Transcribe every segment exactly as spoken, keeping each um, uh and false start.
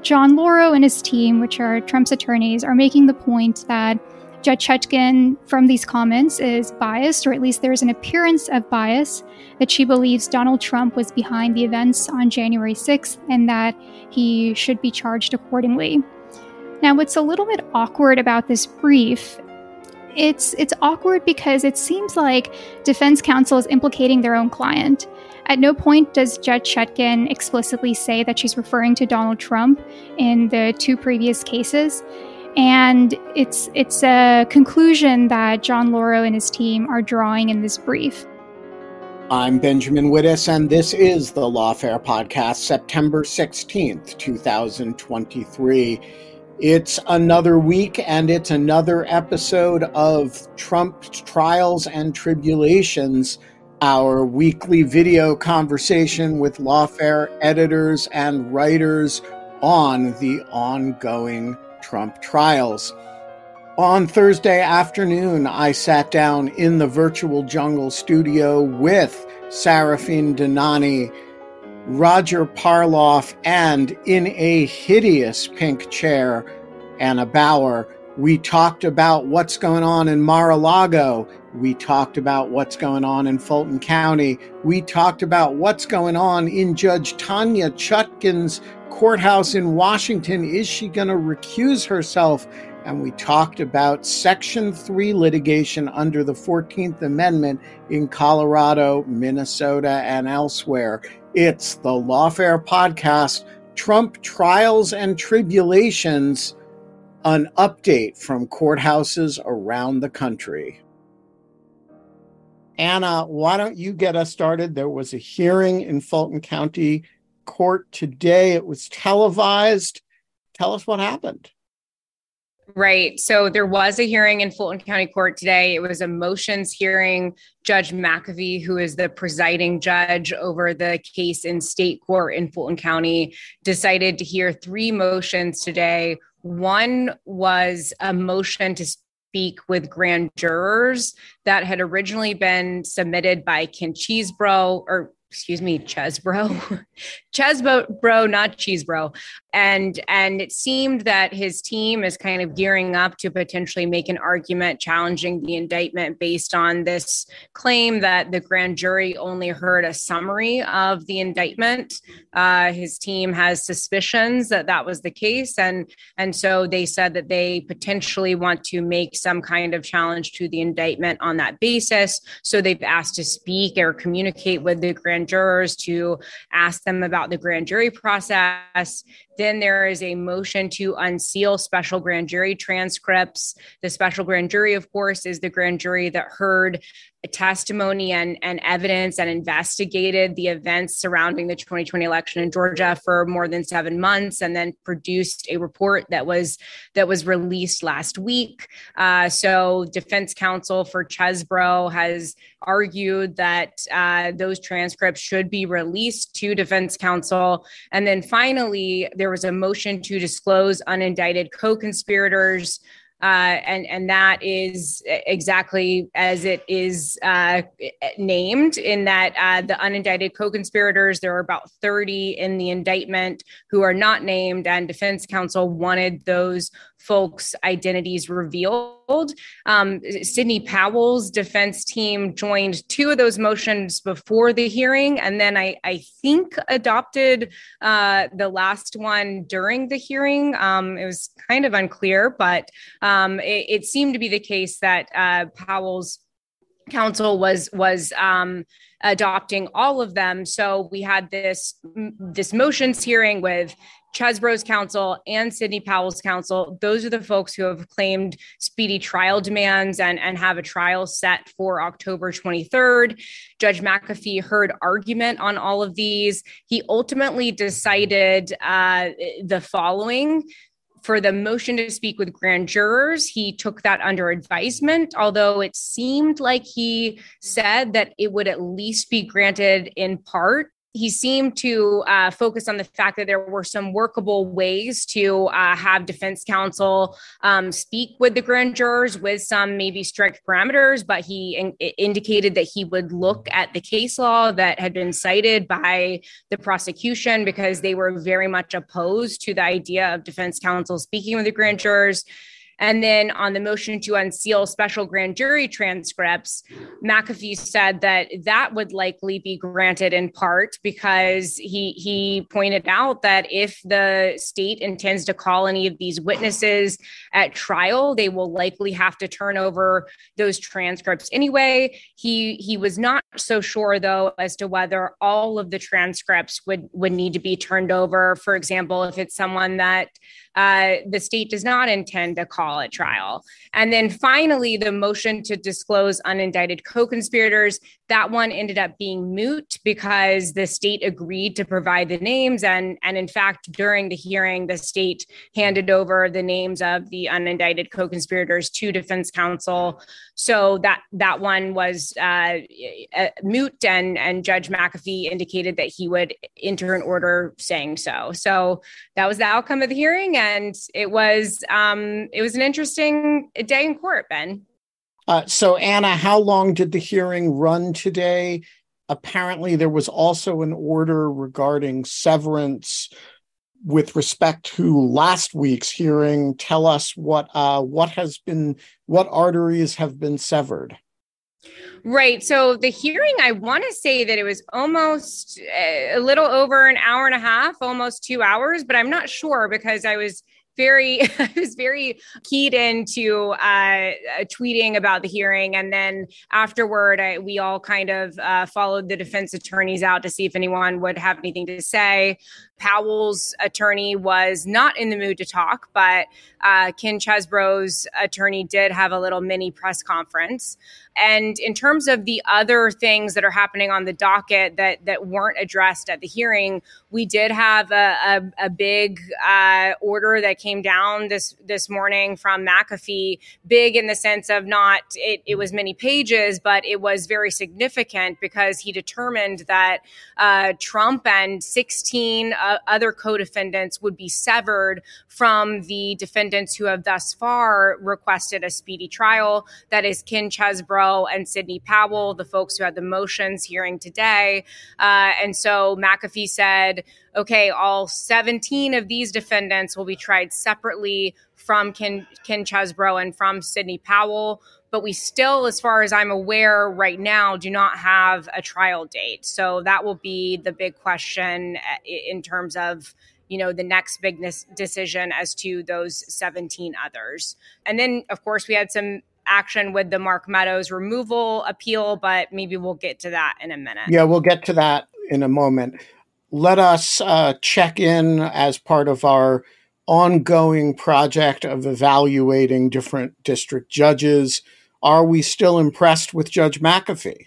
John Lauro and his team, which are Trump's attorneys, are making the point that Judge Chutkan, from these comments, is biased, or at least there is an appearance of bias, that she believes Donald Trump was behind the events on January sixth and that he should be charged accordingly. Now, what's a little bit awkward about this brief, it's it's awkward because it seems like defense counsel is implicating their own client. At no point does Judge Chutkan explicitly say that she's referring to Donald Trump in the two previous cases. And it's it's a conclusion that John Lauro and his team are drawing in this brief. I'm Benjamin Wittes, and this is the Lawfare Podcast, September sixteenth, twenty twenty-three. It's another week, and it's another episode of Trump Trials and Tribulations, our weekly video conversation with Lawfare editors and writers on the ongoing Trump trials. On Thursday afternoon, I sat down in the virtual jungle studio with Saraphin Dhanani, Roger Parloff, and in a hideous pink chair, Anna Bower. We talked about what's going on in Mar-a-Lago. We talked about what's going on in Fulton County. We talked about what's going on in Judge Tanya Chutkan's courthouse in Washington. Is she going to recuse herself? And we talked about Section three litigation under the fourteenth Amendment in Colorado, Minnesota, and elsewhere. It's the Lawfare Podcast, Trump Trials and Tribulations, an update from courthouses around the country. Anna, why don't you get us started? There was a hearing in Fulton County Court today. It was televised. Tell us what happened. Right. So there was a hearing in Fulton County Court today. It was a motions hearing. Judge McAfee, who is the presiding judge over the case in state court in Fulton County, decided to hear three motions today. One was a motion to speak with grand jurors that had originally been submitted by Ken Chesebro, or excuse me, Chesebro, Chesebro, not Chesebro. And, and it seemed that his team is kind of gearing up to potentially make an argument challenging the indictment based on this claim that the grand jury only heard a summary of the indictment. Uh, his team has suspicions that that was the case. And, and so they said that they potentially want to make some kind of challenge to the indictment on that basis. So they've asked to speak or communicate with the grand jurors to ask them about the grand jury process. Then there is a motion to unseal special grand jury transcripts. The special grand jury, of course, is the grand jury that heard testimony and, and evidence and investigated the events surrounding the twenty twenty election in Georgia for more than seven months and then produced a report that was that was released last week. Uh, so defense counsel for Chesebro has argued that uh, those transcripts should be released to defense counsel. And then finally, there was a motion to disclose unindicted co-conspirators. Uh, and, and that is exactly as it is uh, named, in that uh, the unindicted co-conspirators, there are about thirty in the indictment who are not named, and defense counsel wanted those folks' identities revealed. Um, Sidney Powell's defense team joined two of those motions before the hearing, and then I, I think adopted uh, the last one during the hearing. Um, it was kind of unclear, but um, it, it seemed to be the case that uh, Powell's counsel was was um, adopting all of them. So we had this this motions hearing with Chesebro's counsel and Sidney Powell's counsel. Those are the folks who have claimed speedy trial demands and, and have a trial set for October twenty-third. Judge McAfee heard argument on all of these. He ultimately decided uh, the following. For the motion to speak with grand jurors, he took that under advisement, although it seemed like he said that it would at least be granted in part. He seemed to uh, focus on the fact that there were some workable ways to uh, have defense counsel um, speak with the grand jurors with some maybe strict parameters, but he in- indicated that he would look at the case law that had been cited by the prosecution because they were very much opposed to the idea of defense counsel speaking with the grand jurors. And then on the motion to unseal special grand jury transcripts, McAfee said that that would likely be granted in part because he he pointed out that if the state intends to call any of these witnesses at trial, they will likely have to turn over those transcripts anyway. He he was not so sure, though, as to whether all of the transcripts would, would need to be turned over. For example, if it's someone that uh, the state does not intend to call at trial. And then finally, the motion to disclose unindicted co-conspirators, that one ended up being moot because the state agreed to provide the names. And, and in fact, during the hearing, the state handed over the names of the unindicted co-conspirators to defense counsel. So that, that one was uh, moot, and, and Judge McAfee indicated that he would enter an order saying so. So that was the outcome of the hearing. And it was, um, it was an interesting day in court, Ben. Uh, so, Anna, how long did the hearing run today? Apparently, there was also an order regarding severance with respect to last week's hearing. Tell us what uh, what has been, what arteries have been severed. Right. So the hearing, I want to say that it was almost a little over an hour and a half, almost two hours, but I'm not sure because I was. Very, I was very keyed into uh, tweeting about the hearing. And then afterward, I, we all kind of uh, followed the defense attorneys out to see if anyone would have anything to say. Powell's attorney was not in the mood to talk, but uh, Ken Chesebro's attorney did have a little mini press conference. And in terms of the other things that are happening on the docket that that weren't addressed at the hearing, we did have a, a, a big uh, order that came down this this morning from McAfee, big in the sense of not, it, it was many pages, but it was very significant because he determined that uh, Trump and sixteen uh, other co-defendants would be severed from the defendants who have thus far requested a speedy trial. That is Ken Chesebro and Sidney Powell, the folks who had the motions hearing today. Uh, and so McAfee said, okay, all seventeen of these defendants will be tried separately from Ken, Ken Chesebro and from Sidney Powell. But we still, as far as I'm aware right now, do not have a trial date. So that will be the big question in terms of, you know, the next big decision as to those seventeen others. And then, of course, we had some action with the Mark Meadows removal appeal, but maybe we'll get to that in a minute. Yeah, we'll get to that in a moment. Let us uh, check in as part of our ongoing project of evaluating different district judges. Are we still impressed with Judge McAfee?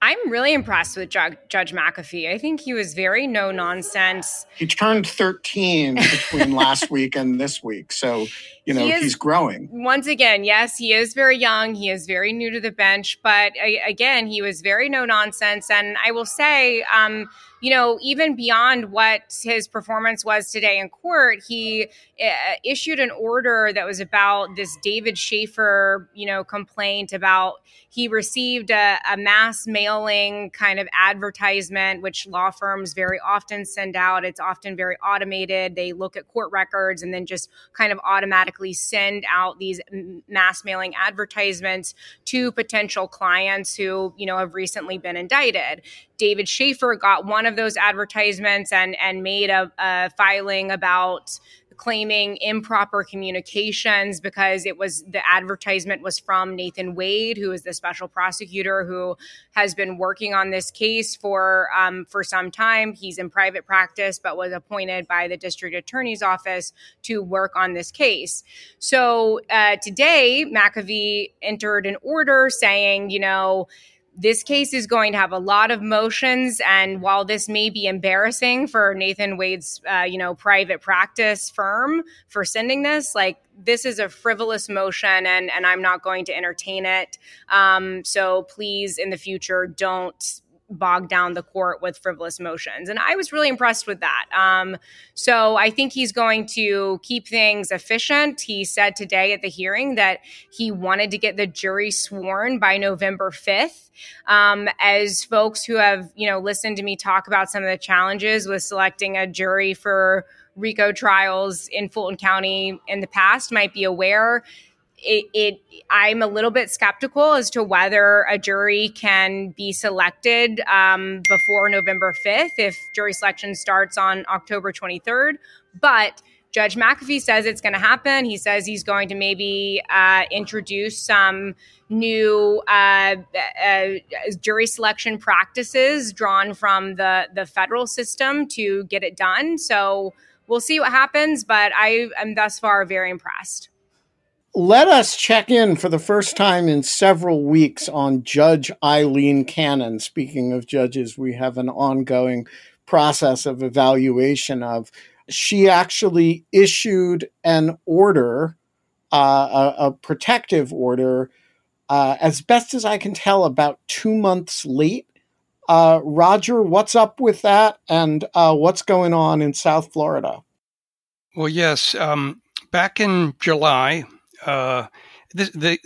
I'm really impressed with Judge McAfee. I think he was very no-nonsense. He turned thirteen between last week and this week. So, you know, he is, he's growing. Once again, yes, he is very young. He is very new to the bench. But I, again, he was very no-nonsense. And I will say, um, you know, even beyond what his performance was today in court, he uh, issued an order that was about this David Schaefer, you know, complaint about he received a, a mass mailing kind of advertisement, which law firms very often send out. It's often very automated. They look at court records and then just kind of automatically periodically send out these mass mailing advertisements to potential clients who, you know, have recently been indicted. David Schaefer got one of those advertisements and, and made a, a filing about claiming improper communications because it was the advertisement was from Nathan Wade, who is the special prosecutor who has been working on this case for um, for some time. He's in private practice, but was appointed by the district attorney's office to work on this case. So uh, today, McAfee entered an order saying, you know, this case is going to have a lot of motions, and while this may be embarrassing for Nathan Wade's, uh, you know, private practice firm for sending this, like this is a frivolous motion, and and I'm not going to entertain it. Um, so please, in the future, don't bog down the court with frivolous motions. And I was really impressed with that. Um, so I think he's going to keep things efficient. He said today at the hearing that he wanted to get the jury sworn by November fifth. Um, as folks who have, you know, listened to me talk about some of the challenges with selecting a jury for RICO trials in Fulton County in the past might be aware, It, it, I'm a little bit skeptical as to whether a jury can be selected um, before November fifth if jury selection starts on October twenty-third. But Judge McAfee says it's going to happen. He says he's going to maybe uh, introduce some new uh, uh, jury selection practices drawn from the, the federal system to get it done. So we'll see what happens, but I am thus far very impressed. Let us check in for the first time in several weeks on Judge Eileen Cannon. Speaking of judges, we have an ongoing process of evaluation of. She actually issued an order, uh, a, a protective order, uh, as best as I can tell, about two months late. Uh, Roger, what's up with that, and uh, what's going on in South Florida? Well, yes, um, back in July... Uh, this, the,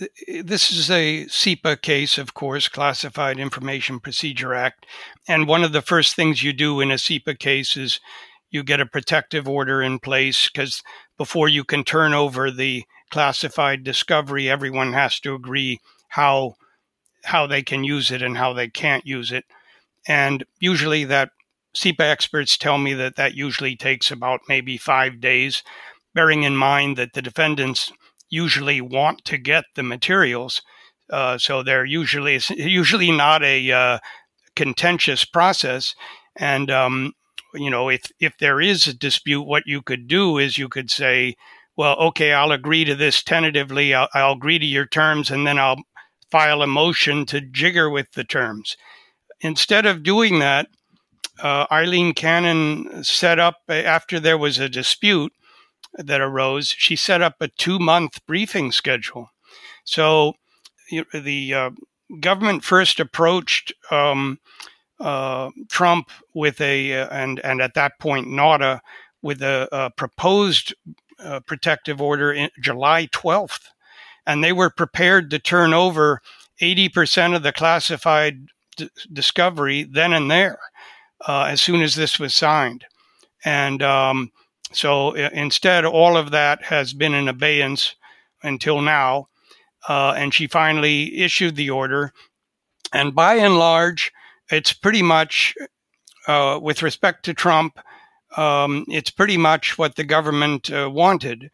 this is a C I P A case, of course, Classified Information Procedure Act. And one of the first things you do in a C I P A case is you get a protective order in place because before you can turn over the classified discovery, everyone has to agree how how they can use it and how they can't use it. And usually that C I P A experts tell me that that usually takes about maybe five days, bearing in mind that the defendants usually want to get the materials, uh, so they're usually it's usually not a uh, contentious process. And um, you know, if if there is a dispute, what you could do is you could say, "Well, okay, I'll agree to this tentatively. I'll, I'll agree to your terms, and then I'll file a motion to jigger with the terms." Instead of doing that, uh, Eileen Cannon set up after there was a dispute that arose, she set up a two-month briefing schedule. So the uh, government first approached um, uh, Trump with a, uh, and, and at that point, Nauta, with a, a proposed uh, protective order in July twelfth. And they were prepared to turn over eighty percent of the classified d- discovery then and there, uh, as soon as this was signed. And um So instead, all of that has been in abeyance until now, uh, and she finally issued the order. And by and large, it's pretty much, uh, with respect to Trump, um, it's pretty much what the government uh, wanted.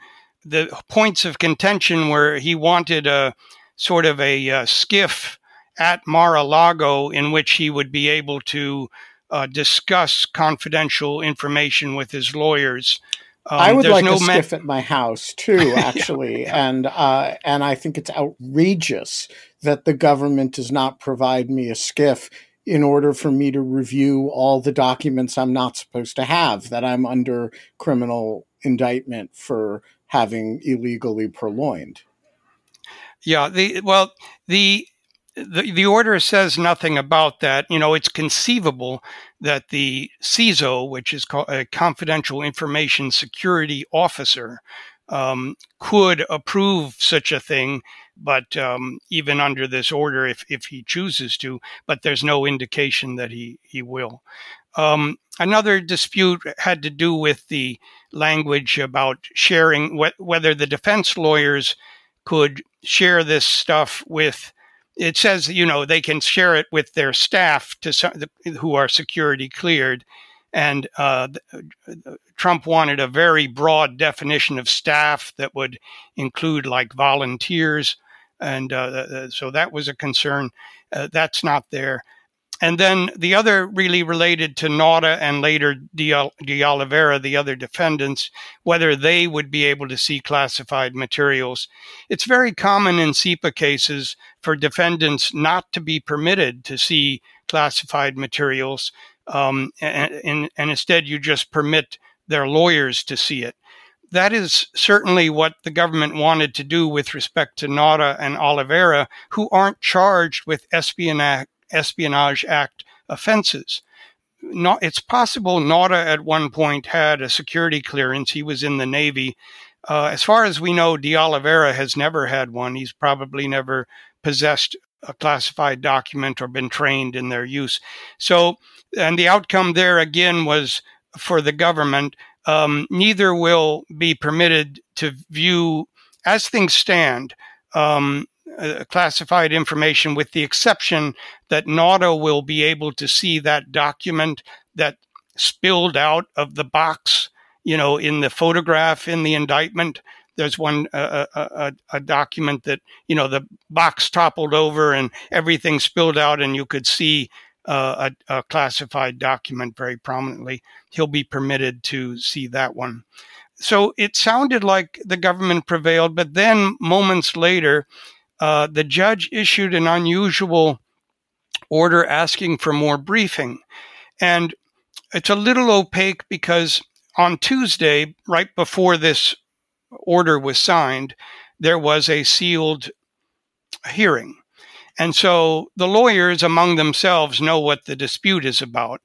The points of contention were he wanted a sort of a, a skiff at Mar-a-Lago in which he would be able to Uh, discuss confidential information with his lawyers. Um, I would like no a ma- skiff at my house too, actually, yeah, yeah. and uh, and I think it's outrageous that the government does not provide me a skiff in order for me to review all the documents I'm not supposed to have, that I'm under criminal indictment for having illegally purloined. Yeah, the well, the. The, the order says nothing about that. You know, it's conceivable that the C I S O, which is called a confidential information security officer, um, could approve such a thing but um, even under this order, if, if he chooses to, but there's no indication that he, he will. Um, another dispute had to do with the language about sharing, wh- whether the defense lawyers could share this stuff with, it says, you know, they can share it with their staff to some, who are security cleared. And uh, Trump wanted a very broad definition of staff that would include like volunteers. And uh, so that was a concern. Uh, that's not there. And then the other really related to Nauta and later de Oliveira, the other defendants, whether they would be able to see classified materials. It's very common in C I P A cases for defendants not to be permitted to see classified materials. Um, and, and, and instead, you just permit their lawyers to see it. That is certainly what the government wanted to do with respect to Nauta and Oliveira, who aren't charged with espionage, Espionage Act offenses. Not, it's possible Nauta at one point had a security clearance. He was in the Navy. Uh, as far as we know, de Oliveira has never had one. He's probably never possessed a classified document or been trained in their use. So, and the outcome there again was for the government, um, neither will be permitted to view, as things stand, um, uh, classified information, with the exception that Nauta will be able to see that document that spilled out of the box, you know, in the photograph, in the indictment. There's one, uh, a, a document that, you know, the box toppled over and everything spilled out and you could see uh, a, a classified document very prominently. He'll be permitted to see that one. So it sounded like the government prevailed, but then moments later, uh, the judge issued an unusual order asking for more briefing. And it's a little opaque because on Tuesday, right before this order was signed, there was a sealed hearing. And so the lawyers among themselves know what the dispute is about,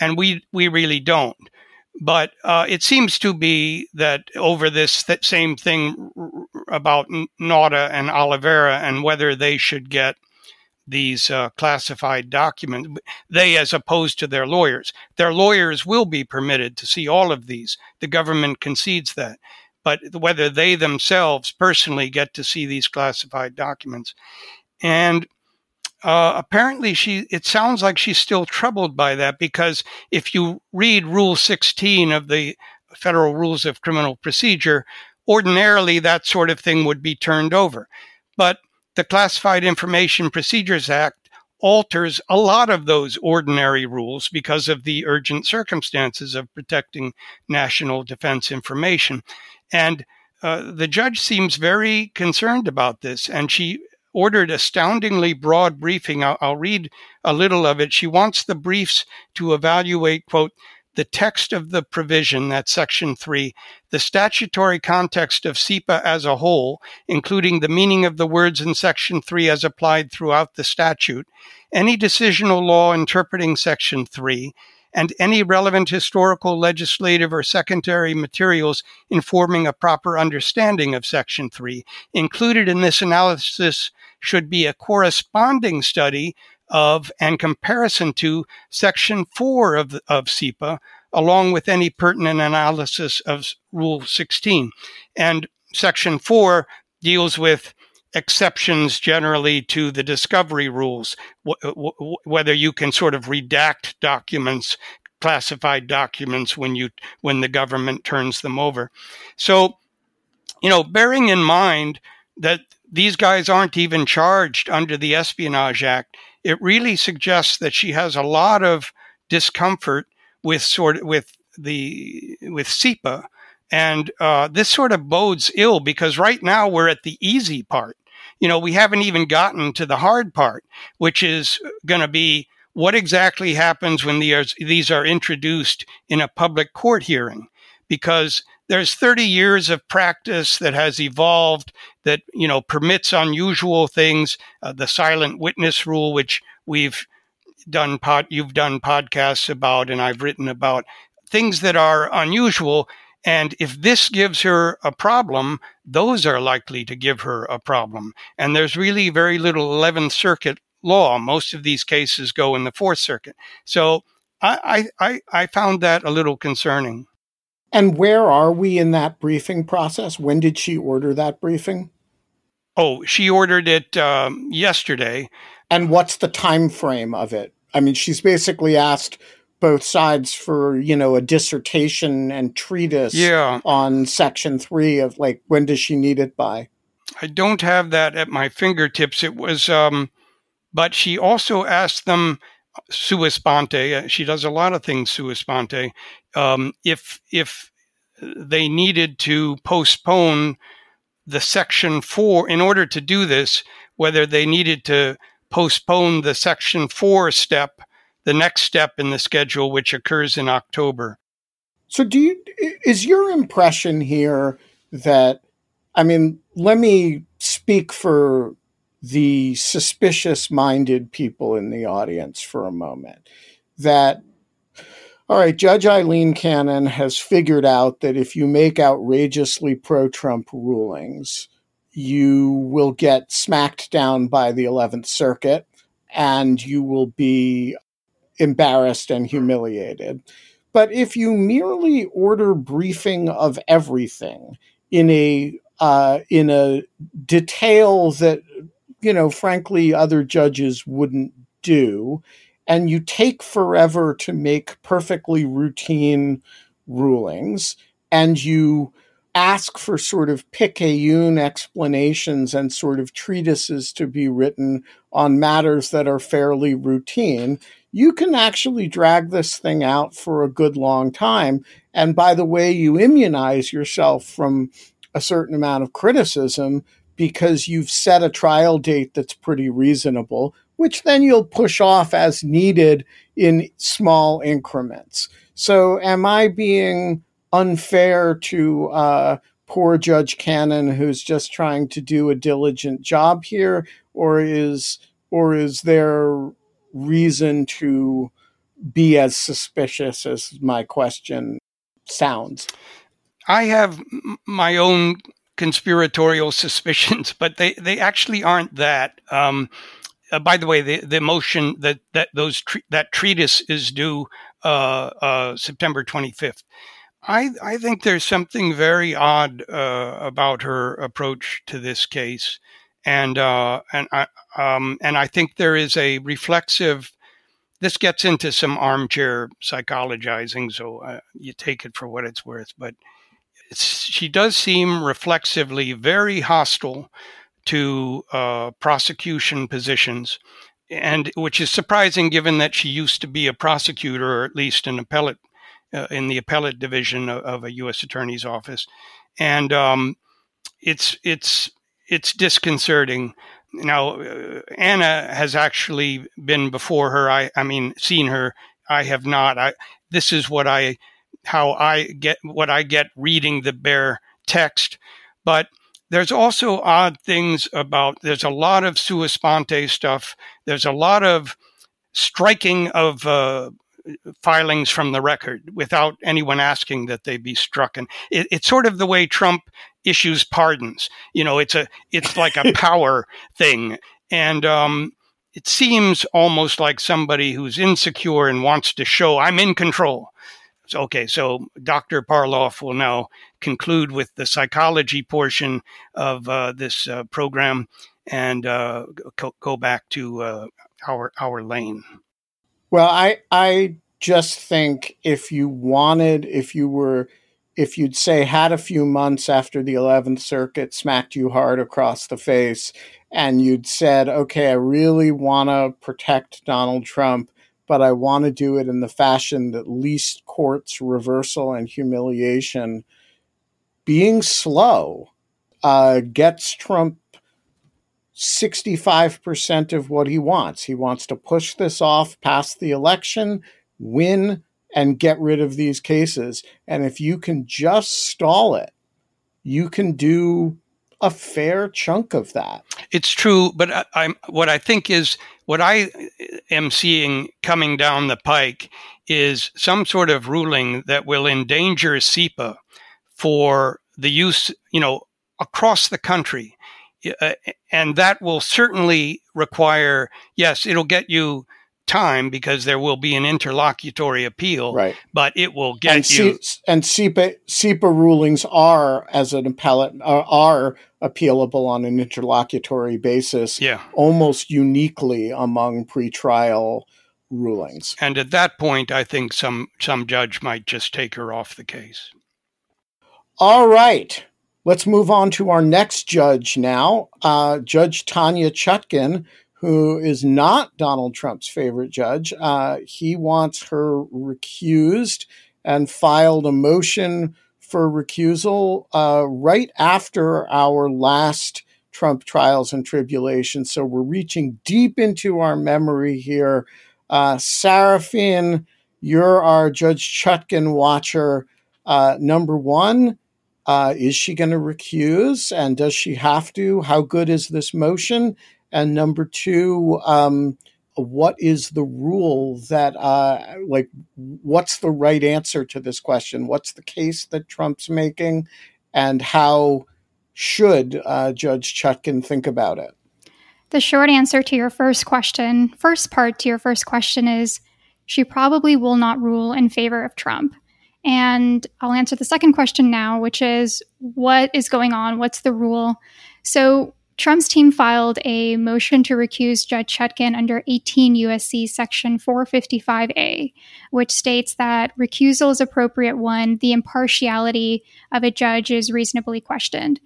and we we really don't. But uh, it seems to be that over this th- same thing about Nauta and Oliveira and whether they should get these uh, classified documents, they as opposed to their lawyers. Their lawyers will be permitted to see all of these. The government concedes that. But whether they themselves personally get to see these classified documents. And uh, apparently she, it sounds like she's still troubled by that, because if you read Rule sixteen of the Federal Rules of Criminal Procedure, ordinarily that sort of thing would be turned over. But the Classified Information Procedures Act alters a lot of those ordinary rules because of the urgent circumstances of protecting national defense information. And uh, the judge seems very concerned about this, and she ordered astoundingly broad briefing. I'll, I'll read a little of it. She wants the briefs to evaluate, quote, the text of the provision, that's Section three, the statutory context of C I P A as a whole, including the meaning of the words in Section three as applied throughout the statute, any decisional law interpreting Section three, and any relevant historical, legislative, or secondary materials informing a proper understanding of Section three. Included in this analysis should be a corresponding study of and comparison to Section four of, of C I P A, along with any pertinent analysis of Rule sixteen. And Section four deals with exceptions generally to the discovery rules, w- w- whether you can sort of redact documents, classified documents, when you when the government turns them over. So, you know, bearing in mind that these guys aren't even charged under the Espionage Act, it really suggests that she has a lot of discomfort with sort of, with the with C I P A, and uh, this sort of bodes ill, because right now we're at the easy part. You know, we haven't even gotten to the hard part, which is going to be what exactly happens when these are, these are introduced in a public court hearing, because there's thirty years of practice that has evolved that, you know, permits unusual things. Uh, the silent witness rule, which we've done, pod, you've done podcasts about, and I've written about, things that are unusual. And if this gives her a problem, those are likely to give her a problem. And there's really very little eleventh Circuit law. Most of these cases go in the Fourth Circuit. So I, I, I found that a little concerning. And where are we in that briefing process? When did she order that briefing? Oh, she ordered it um, yesterday. And what's the time frame of it? I mean, she's basically asked both sides for, you know, a dissertation and treatise yeah. on Section three of, like, when does she need it by? I don't have that at my fingertips. It was, um, but she also asked them sua sponte. She does a lot of things sua sponte. Um, if, if they needed to postpone the Section four, in order to do this, whether they needed to postpone the Section four step, the next step in the schedule, which occurs in October. So do you, is your impression here that, I mean, let me speak for the suspicious-minded people in the audience for a moment, that, all right, Judge Eileen Cannon has figured out that if you make outrageously pro-Trump rulings, you will get smacked down by the eleventh Circuit and you will be embarrassed and humiliated. But if you merely order briefing of everything in a uh, in a detail that, you know, frankly, other judges wouldn't do, and you take forever to make perfectly routine rulings, and you ask for sort of picayune explanations and sort of treatises to be written on matters that are fairly routine, you can actually drag this thing out for a good long time. And by the way, you immunize yourself from a certain amount of criticism because you've set a trial date that's pretty reasonable, which then you'll push off as needed in small increments. So am I being unfair to uh, poor Judge Cannon, who's just trying to do a diligent job here, or is or is there reason to be as suspicious as my question sounds? I have my own conspiratorial suspicions, but they, they actually aren't that. Um, uh, by the way, the, the motion that that those tre- that treatise is due uh, uh, September twenty-fifth. I, I think there's something very odd uh, about her approach to this case, and uh, and I um, and I think there is a reflexive. This gets into some armchair psychologizing, so uh, you take it for what it's worth. But it's, she does seem reflexively very hostile to uh, prosecution positions, and which is surprising given that she used to be a prosecutor, or at least an appellate. Uh, in the appellate division of, of a U S attorney's office. And um, it's it's it's disconcerting. Now, uh, Anna has actually been before her. I, I mean, seen her. I have not. I this is what I how I get what I get reading the bare text. But there's also odd things about. There's a lot of sua sponte stuff. There's a lot of striking of. Uh, filings from the record without anyone asking that they be struck. And it, it's sort of the way Trump issues pardons. You know, it's a, it's like a power thing. And um, it seems almost like somebody who's insecure and wants to show I'm in control. So, okay. So Doctor Parloff will now conclude with the psychology portion of uh, this uh, program and uh, co- go back to uh, our, our lane. Well, I I just think if you wanted, if you were, if you'd say had a few months after the eleventh Circuit smacked you hard across the face and you'd said, okay, I really want to protect Donald Trump, but I want to do it in the fashion that least courts reversal and humiliation, being slow uh, gets Trump sixty-five percent of what he wants. He wants to push this off past the election, win, and get rid of these cases. And if you can just stall it, you can do a fair chunk of that. It's true, but I, I'm, what I think is, what I am seeing coming down the pike is some sort of ruling that will endanger C I P A. for the use, you know, across the country. Uh, and that will certainly require, yes, it'll get you time because there will be an interlocutory appeal, right? But it will get and you. C- and C I P A, C I P A rulings are, as an appellate, uh, are appealable on an interlocutory basis, yeah. Almost uniquely among pretrial rulings. And at that point, I think some some judge might just take her off the case. All right. Let's move on to our next judge now, uh, Judge Tanya Chutkan, who is not Donald Trump's favorite judge. Uh, he wants her recused and filed a motion for recusal uh, right after our last Trump trials and tribulations. So we're reaching deep into our memory here. Uh, Saraphin, you're our Judge Chutkan watcher. Uh, number one, uh, is she going to recuse, and does she have to? How good is this motion? And number two, um, what is the rule that, uh, like, what's the right answer to this question? What's the case that Trump's making, and how should uh, Judge Chutkan think about it? The short answer to your first question, first part to your first question is she probably will not rule in favor of Trump. And I'll answer the second question now, which is what is going on? What's the rule? So Trump's team filed a motion to recuse Judge Chutkan under eighteen U S C Section four fifty-five A, which states that recusal is appropriate when the impartiality of a judge is reasonably questioned.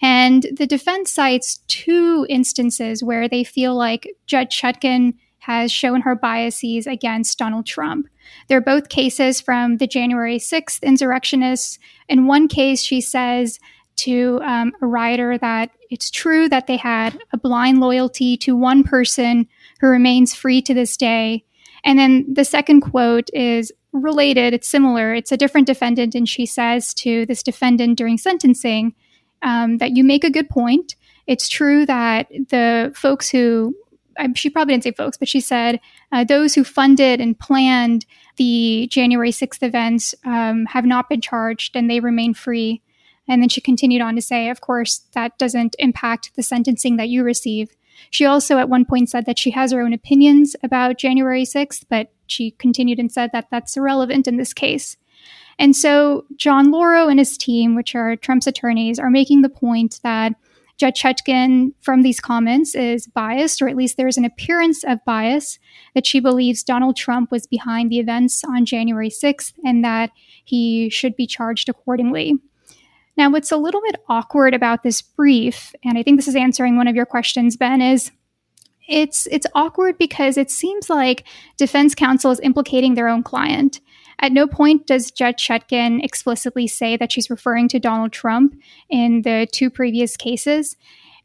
And the defense cites two instances where they feel like Judge Chutkan has shown her biases against Donald Trump. They're both cases from the January sixth insurrectionists. In one case, she says to um, a rioter that it's true that they had a blind loyalty to one person who remains free to this day. And then the second quote is related. It's similar. It's a different defendant. And she says to this defendant during sentencing um, that you make a good point. It's true that the folks who she probably didn't say folks, but she said uh, those who funded and planned the January sixth events um, have not been charged and they remain free. And then she continued on to say, of course, that doesn't impact the sentencing that you receive. She also at one point said that she has her own opinions about January sixth, but she continued and said that that's irrelevant in this case. And so John Lauro and his team, which are Trump's attorneys, are making the point that Judge Chutkan, from these comments, is biased, or at least there is an appearance of bias, that she believes Donald Trump was behind the events on January sixth and that he should be charged accordingly. Now, what's a little bit awkward about this brief, and I think this is answering one of your questions, Ben, is it's it's awkward because it seems like defense counsel is implicating their own client. At no point does Judge Chutkan explicitly say that she's referring to Donald Trump in the two previous cases.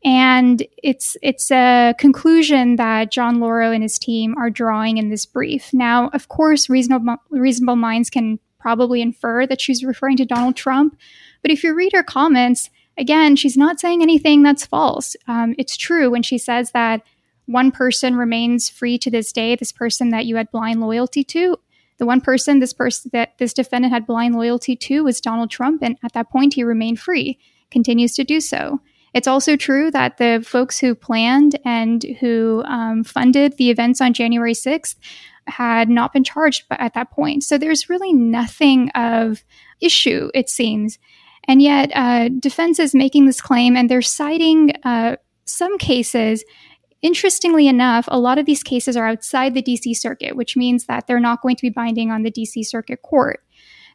And it's it's a conclusion that John Lauro and his team are drawing in this brief. Now, of course, reasonable reasonable minds can probably infer that she's referring to Donald Trump. But if you read her comments, again, she's not saying anything that's false. Um, it's true when she says that one person remains free to this day, this person that you had blind loyalty to. The one person this person that this defendant had blind loyalty to was Donald Trump, and at that point he remained free, continues to do so. It's also true that the folks who planned and who um, funded the events on January sixth had not been charged at that point. So there's really nothing of issue, it seems. And yet uh, defense is making this claim, and they're citing uh, some cases. Interestingly enough, a lot of these cases are outside the D C Circuit, which means that they're not going to be binding on the D C Circuit Court.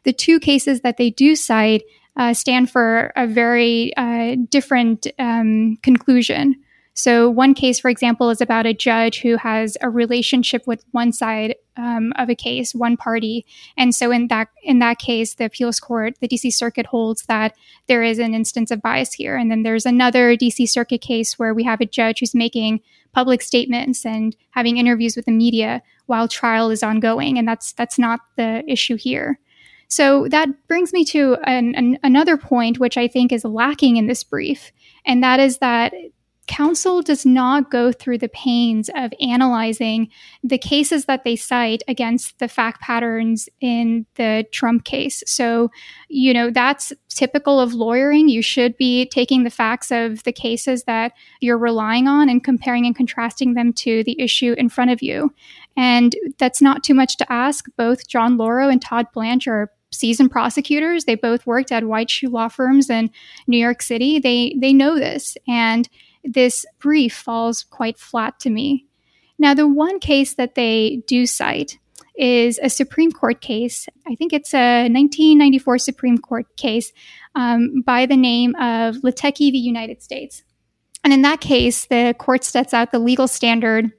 The two cases that they do cite uh, stand for a very uh, different um, conclusion. So one case, for example, is about a judge who has a relationship with one side um, of a case, one party. And so in that in that case, the appeals court, the D C Circuit, holds that there is an instance of bias here. And then there's another D C Circuit case where we have a judge who's making public statements and having interviews with the media while trial is ongoing. And that's that's not the issue here. So that brings me to an, an, another point, which I think is lacking in this brief. And that is that counsel does not go through the pains of analyzing the cases that they cite against the fact patterns in the Trump case. So, you know, that's typical of lawyering. You should be taking the facts of the cases that you're relying on and comparing and contrasting them to the issue in front of you. And that's not too much to ask. Both John Lauro and Todd Blanche are seasoned prosecutors. They both worked at white shoe law firms in New York City. They they know this. And this brief falls quite flat to me. Now, the one case that they do cite is a Supreme Court case. I think it's a nineteen ninety-four Supreme Court case um, by the name of Latecki v. United States. And in that case, the court sets out the legal standard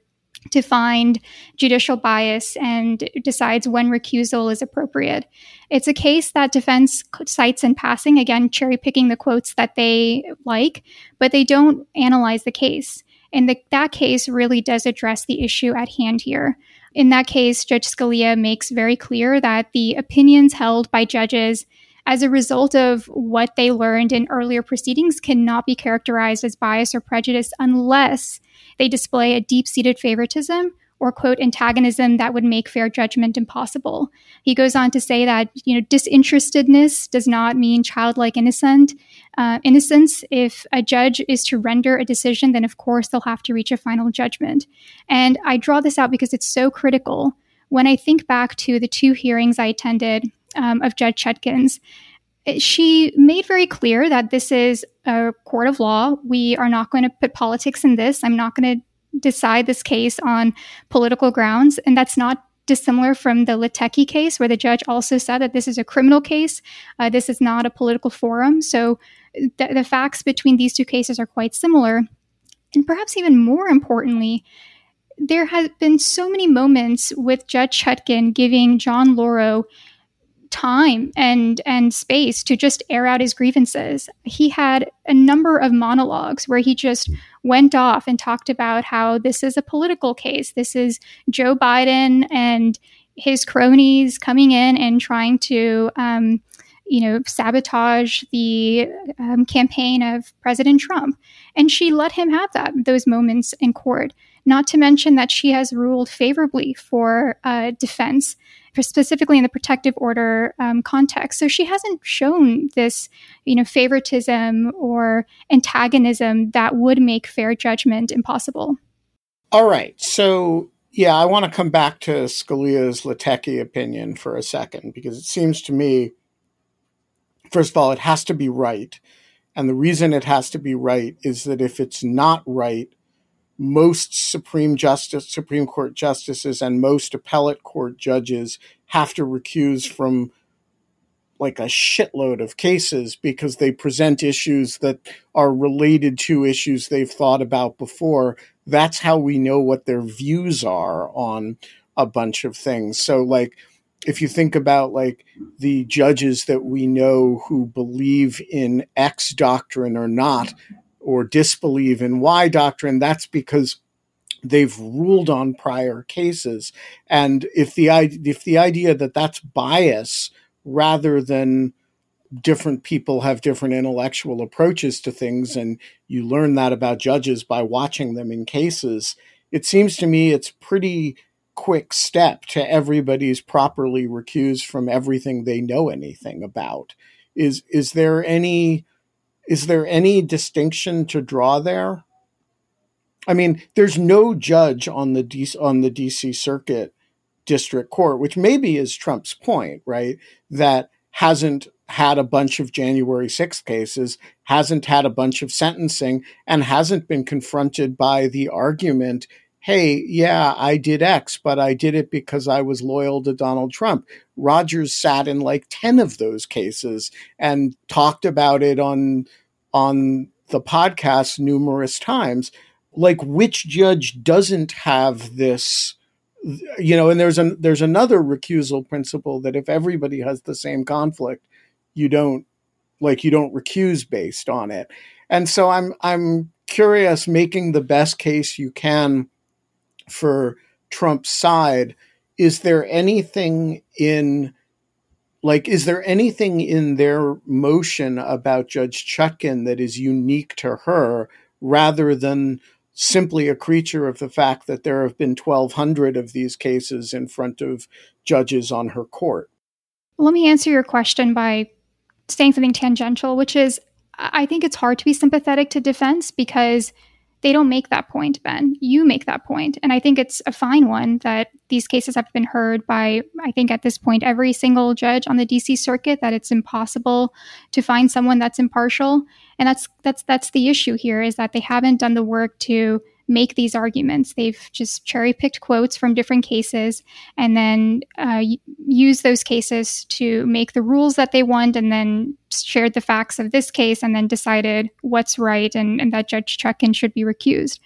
to find judicial bias and decides when recusal is appropriate. It's a case that defense cites in passing, again, cherry-picking the quotes that they like, but they don't analyze the case. And the, that case really does address the issue at hand here. In that case, Judge Scalia makes very clear that the opinions held by judges as a result of what they learned in earlier proceedings cannot be characterized as bias or prejudice unless they display a deep-seated favoritism or, quote, antagonism that would make fair judgment impossible. He goes on to say that, you know, disinterestedness does not mean childlike innocent, uh, innocence. If a judge is to render a decision, then, of course, they'll have to reach a final judgment. And I draw this out because it's so critical. When I think back to the two hearings I attended um, of Judge Chutkan's, she made very clear that this is a court of law. We are not going to put politics in this. I'm not going to decide this case on political grounds. And that's not dissimilar from the Latecki case, where the judge also said that this is a criminal case. Uh, this is not a political forum. So th- the facts between these two cases are quite similar. And perhaps even more importantly, there have been so many moments with Judge Chutkan giving John Lauro time and and space to just air out his grievances. He had a number of monologues where he just went off and talked about how this is a political case. This is Joe Biden and his cronies coming in and trying to, um, you know, sabotage the um, campaign of President Trump. And she let him have that, those moments in court. Not to mention that she has ruled favorably for uh, defense, specifically in the protective order um, context. So she hasn't shown this, you know, favoritism or antagonism that would make fair judgment impossible. All right. So, yeah, I want to come back to Scalia's Latecki opinion for a second, because it seems to me, first of all, it has to be right. And the reason it has to be right is that if it's not right, most Supreme Justice, Supreme Court justices and most appellate court judges have to recuse from like a shitload of cases because they present issues that are related to issues they've thought about before. That's how we know what their views are on a bunch of things. So like, if you think about like the judges that we know who believe in X doctrine or not, or disbelieve in Y doctrine, that's because they've ruled on prior cases. And if the if the idea that that's bias rather than different people have different intellectual approaches to things, and you learn that about judges by watching them in cases, it seems to me it's pretty quick step to everybody's properly recused from everything they know anything about. Is is there any... Is there any distinction to draw there? I mean, there's no judge on the D- on the D C Circuit District Court, which maybe is Trump's point, right? That hasn't had a bunch of January sixth cases, hasn't had a bunch of sentencing, and hasn't been confronted by the argument, hey, yeah, I did X, but I did it because I was loyal to Donald Trump. Rogers sat in like ten of those cases and talked about it on on the podcast numerous times. Like, which judge doesn't have this, you know? And there's a there's another recusal principle that if everybody has the same conflict, you don't like you don't recuse based on it. And so I'm I'm curious, making the best case you can for Trump's side, is there anything in, like, is there anything in their motion about Judge Chutkan that is unique to her rather than simply a creature of the fact that there have been twelve hundred of these cases in front of judges on her court. Let me answer your question by saying something tangential, which is, I think it's hard to be sympathetic to defense because they don't make that point, Ben. You make that point. And I think it's a fine one that these cases have been heard by, I think at this point, every single judge on the D C circuit, that it's impossible to find someone that's impartial. And that's that's that's the issue here, is that they haven't done the work to make these arguments. They've just cherry-picked quotes from different cases and then uh, used those cases to make the rules that they want, and then shared the facts of this case and then decided what's right and, and that Judge Chutkan should be recused.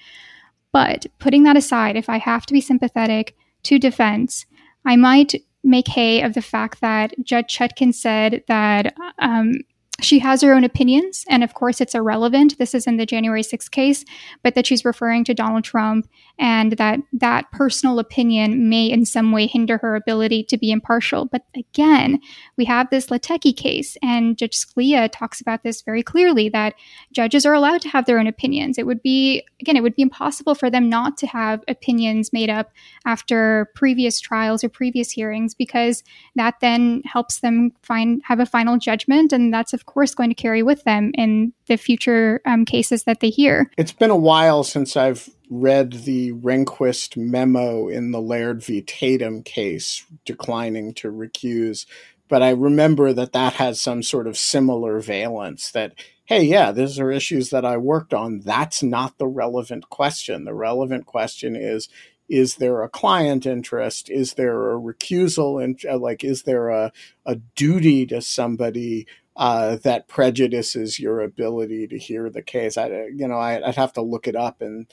But putting that aside, if I have to be sympathetic to defense, I might make hay of the fact that Judge Chutkan said that um, she has her own opinions, and of course it's irrelevant. This is in the January sixth case, but that she's referring to Donald Trump, and that that personal opinion may in some way hinder her ability to be impartial. But again, we have this Latecki case, and Judge Scalia talks about this very clearly, that judges are allowed to have their own opinions. It would be, again, it would be impossible for them not to have opinions made up after previous trials or previous hearings, because that then helps them find have a final judgment, and that's, of course, course going to carry with them in the future um, cases that they hear. It's been a while since I've read the Rehnquist memo in the Laird v. Tatum case declining to recuse, but I remember that that has some sort of similar valence that, hey, yeah, these are issues that I worked on. That's not the relevant question. The relevant question is, is there a client interest? Is there a recusal? And like, is there a, a duty to somebody Uh, that prejudices your ability to hear the case? I, you know, I, I'd have to look it up. And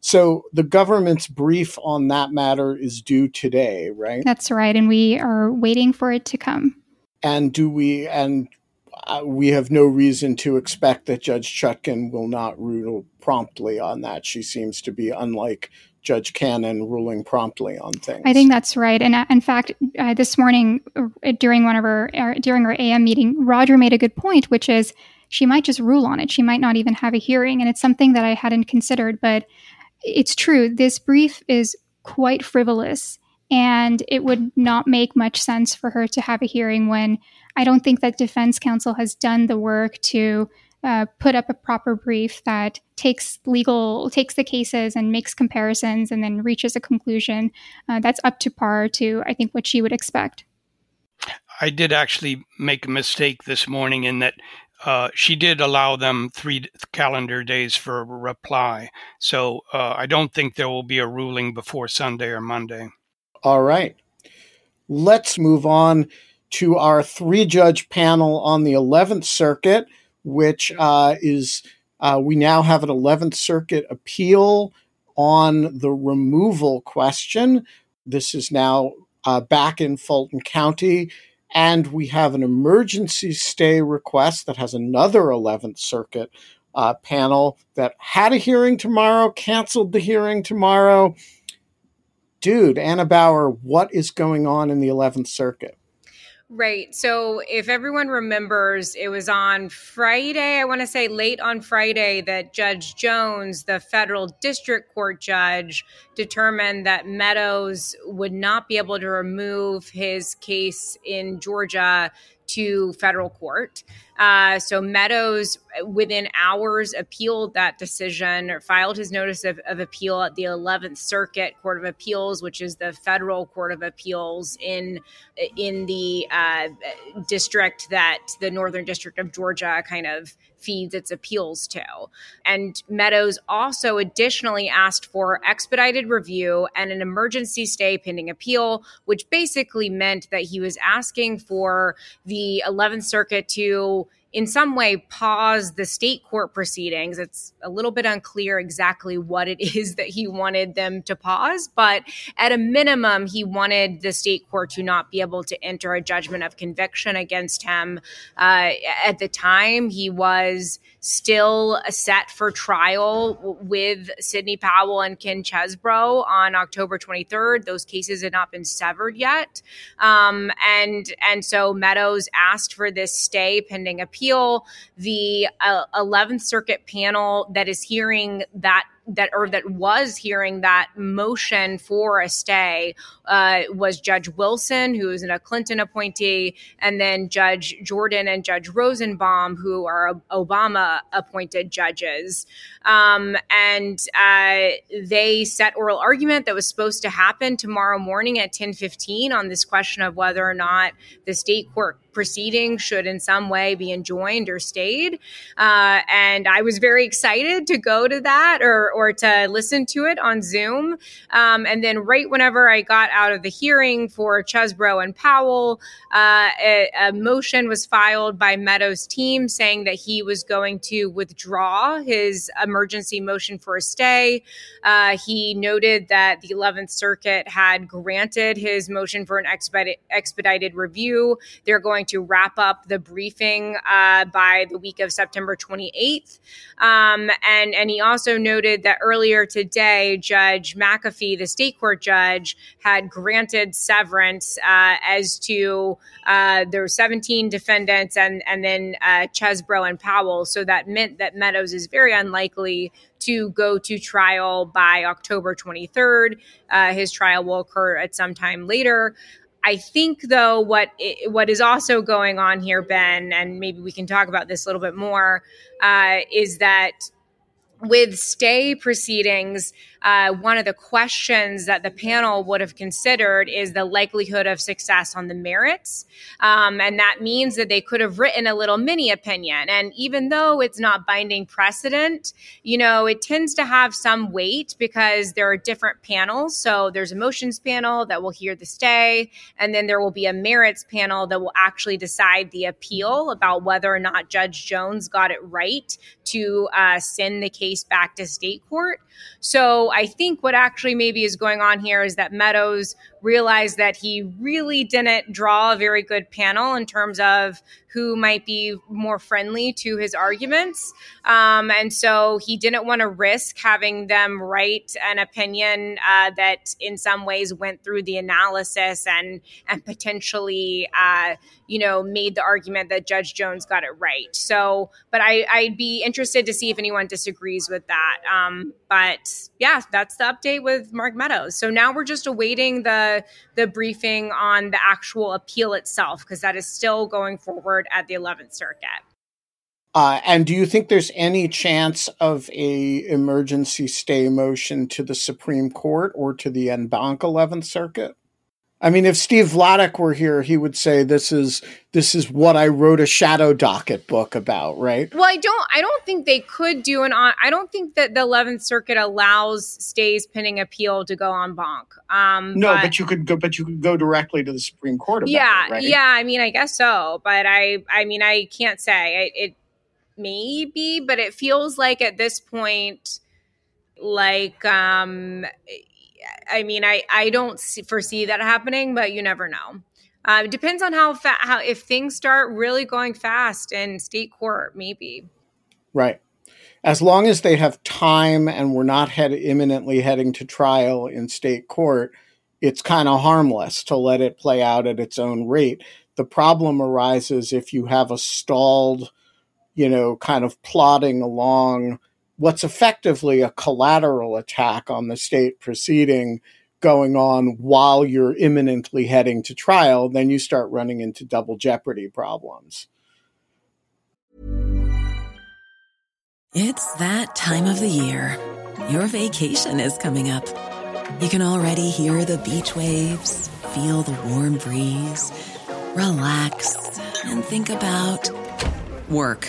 so the government's brief on that matter is due today, right? That's right. And we are waiting for it to come. And do we, and uh, we have no reason to expect that Judge Chutkan will not rule promptly on that. She seems to be, unlike Judge Cannon, ruling promptly on things. I think that's right. And uh, in fact, uh, this morning uh, during one of our, our during our A M meeting, Roger made a good point, which is she might just rule on it. She might not even have a hearing. And it's something that I hadn't considered, but it's true. This brief is quite frivolous, and it would not make much sense for her to have a hearing when I don't think that defense counsel has done the work to Uh, put up a proper brief that takes legal, takes the cases and makes comparisons and then reaches a conclusion uh, that's up to par to, I think, what she would expect. I did actually make a mistake this morning in that uh, she did allow them three calendar days for a reply. So uh, I don't think there will be a ruling before Sunday or Monday. All right. Let's move on to our three-judge panel on the eleventh Circuit, which uh, is, uh, we now have an eleventh Circuit appeal on the removal question. This is now uh, back in Fulton County, and we have an emergency stay request that has another eleventh Circuit uh, panel that had a hearing tomorrow, canceled the hearing tomorrow. Dude, Anna Bower, what is going on in the eleventh Circuit? Right. So if everyone remembers, it was on Friday, I want to say late on Friday, that Judge Jones, the federal district court judge, determined that Meadows would not be able to remove his case in Georgia to federal court. Uh, so Meadows, within hours, appealed that decision, or filed his notice of, of appeal at the eleventh Circuit Court of Appeals, which is the federal court of appeals in in the uh, district that the Northern District of Georgia kind of feeds its appeals to. And Meadows also additionally asked for expedited review and an emergency stay pending appeal, which basically meant that he was asking for the eleventh Circuit to in some way pause the state court proceedings. It's a little bit unclear exactly what it is that he wanted them to pause, but at a minimum, he wanted the state court to not be able to enter a judgment of conviction against him. Uh, at the time, he was still set for trial with Sidney Powell and Ken Chesebro on October twenty-third. Those cases had not been severed yet. Um, and, and so Meadows asked for this stay pending appeal. appeal. The uh, eleventh Circuit panel that is hearing that that or that was hearing that motion for a stay uh, was Judge Wilson, who is a Clinton appointee, and then Judge Jordan and Judge Rosenbaum, who are Obama-appointed judges. Um, and uh, they set oral argument that was supposed to happen tomorrow morning at ten fifteen on this question of whether or not the state court proceeding should in some way be enjoined or stayed. Uh, and I was very excited to go to that or or to listen to it on Zoom. Um, and then right whenever I got out of the hearing for Chesebro and Powell, uh, a, a motion was filed by Meadows' team saying that he was going to withdraw his emergency motion for a stay. Uh, he noted that the eleventh Circuit had granted his motion for an expedited, expedited review. They're going to wrap up the briefing uh, by the week of September twenty-eighth. Um, and, and he also noted that earlier today, Judge McAfee, the state court judge, had granted severance uh, as to uh, there were seventeen defendants and, and then uh, Chesebro and Powell. So that meant that Meadows is very unlikely to go to trial by October twenty-third. Uh, his trial will occur at some time later. I think, though, what what is also going on here, Ben, and maybe we can talk about this a little bit more, uh, is that with stay proceedings, uh, one of the questions that the panel would have considered is the likelihood of success on the merits. Um, and that means that they could have written a little mini opinion. And even though it's not binding precedent, you know, it tends to have some weight because there are different panels. So there's a motions panel that will hear the stay, and then there will be a merits panel that will actually decide the appeal about whether or not Judge Jones got it right to uh, send the case back to state court. So I think what actually maybe is going on here is that Meadows realized that he really didn't draw a very good panel in terms of who might be more friendly to his arguments. Um, and so he didn't want to risk having them write an opinion uh, that in some ways went through the analysis and, and potentially, uh, you know, made the argument that Judge Jones got it right. So, but I, I'd be interested to see if anyone disagrees with that. Um, but yeah, that's the update with Mark Meadows. So now we're just awaiting the the briefing on the actual appeal itself, because that is still going forward at the eleventh Circuit. Uh, and do you think there's any chance of a emergency stay motion to the Supreme Court or to the en banc eleventh Circuit? I mean, if Steve Vladek were here, he would say this is this is what I wrote a shadow docket book about, right? Well, I don't I don't think they could do an on. I don't think that the eleventh Circuit allows stays pending appeal to go en banc. Um, no, but, but you could go, but you could go directly to the Supreme Court about yeah, it, right? Yeah, I mean, I guess so, but I I mean, I can't say it, it maybe, but it feels like at this point, like. Um, I mean, I, I don't see, foresee that happening, but you never know. Uh, it depends on how fa- how if things start really going fast in state court, maybe. Right. As long as they have time and we're not head- imminently heading to trial in state court, it's kind of harmless to let it play out at its own rate. The problem arises if you have a stalled, you know, kind of plodding along what's effectively a collateral attack on the state proceeding going on while you're imminently heading to trial, then you start running into double jeopardy problems. It's that time of the year. Your vacation is coming up. You can already hear the beach waves, feel the warm breeze, relax, and think about work.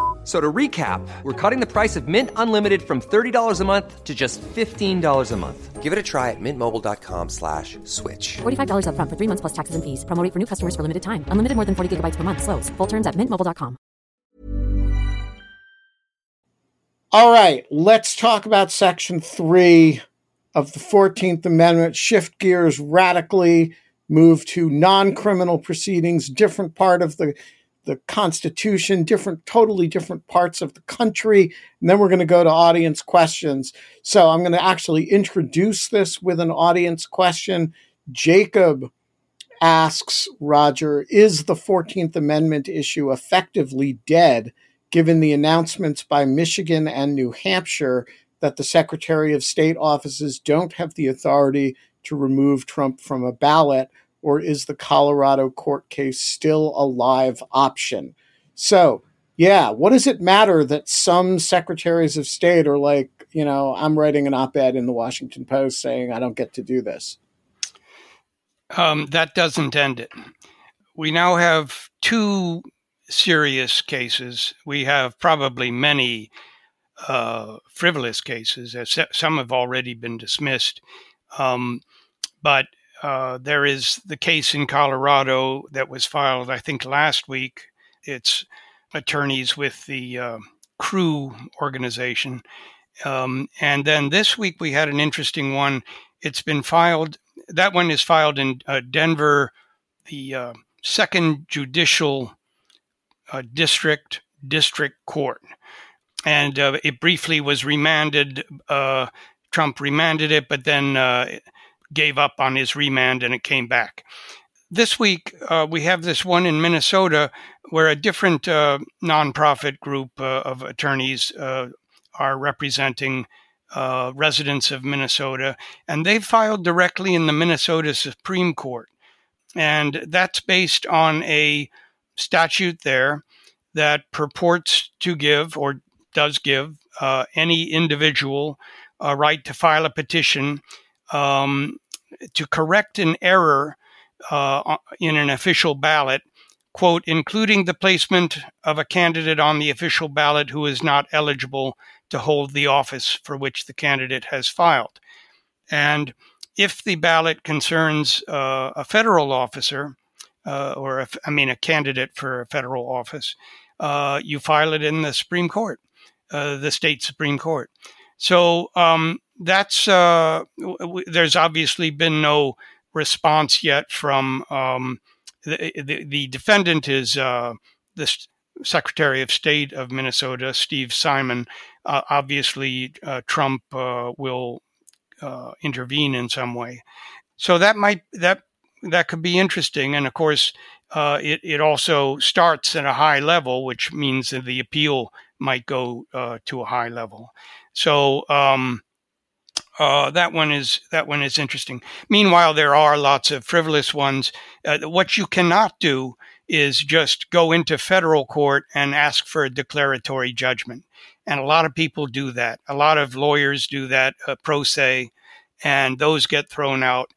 f- So to recap, we're cutting the price of Mint Unlimited from thirty dollars a month to just fifteen dollars a month. Give it a try at mintmobile.com slash switch. forty-five dollars up front for three months plus taxes and fees. Promo rate for new customers for limited time. Unlimited more than forty gigabytes per month. Slows full terms at mint mobile dot com. All right, let's talk about Section three of the fourteenth Amendment. Shift gears radically, move to non-criminal proceedings, different part of the the Constitution, different, totally different parts of the country. And then we're going to go to audience questions. So I'm going to actually introduce this with an audience question. Jacob asks Roger, is the fourteenth Amendment issue effectively dead, given the announcements by Michigan and New Hampshire that the Secretary of State offices don't have the authority to remove Trump from a ballot? Or is the Colorado court case still a live option? So, yeah, what does it matter that some secretaries of state are like, you know, I'm writing an op-ed in the Washington Post saying I don't get to do this? Um, that doesn't end it. We now have two serious cases. We have probably many uh, frivolous cases. Some have already been dismissed. Um, but... Uh, there is the case in Colorado that was filed, I think, last week. It's attorneys with the uh, Crew organization. Um, and then this week we had an interesting one. It's been filed. That one is filed in uh, Denver, the uh, second judicial uh, district, district court. And uh, it briefly was remanded. Uh, Trump remanded it, but then... Uh, gave up on his remand and it came back. This week, uh, we have this one in Minnesota where a different uh, nonprofit group uh, of attorneys uh, are representing uh, residents of Minnesota, and they filed directly in the Minnesota Supreme Court. And that's based on a statute there that purports to give or does give uh, any individual a right to file a petition Um, to correct an error uh, in an official ballot, quote, including the placement of a candidate on the official ballot who is not eligible to hold the office for which the candidate has filed. And if the ballot concerns uh, a federal officer, uh, or a, I mean, a candidate for a federal office, uh, you file it in the Supreme Court, uh, the state Supreme Court. So, um, That's uh, w- there's obviously been no response yet from um, the, the the defendant is uh, the S- Secretary of State of Minnesota, Steve Simon. Uh, obviously, uh, Trump uh, will uh, intervene in some way, so that might that that could be interesting. And of course, uh, it it also starts at a high level, which means that the appeal might go uh, to a high level. So. Um, Uh, that one is that one is interesting. Meanwhile, there are lots of frivolous ones. Uh, what you cannot do is just go into federal court and ask for a declaratory judgment. And a lot of people do that. A lot of lawyers do that uh, pro se, and those get thrown out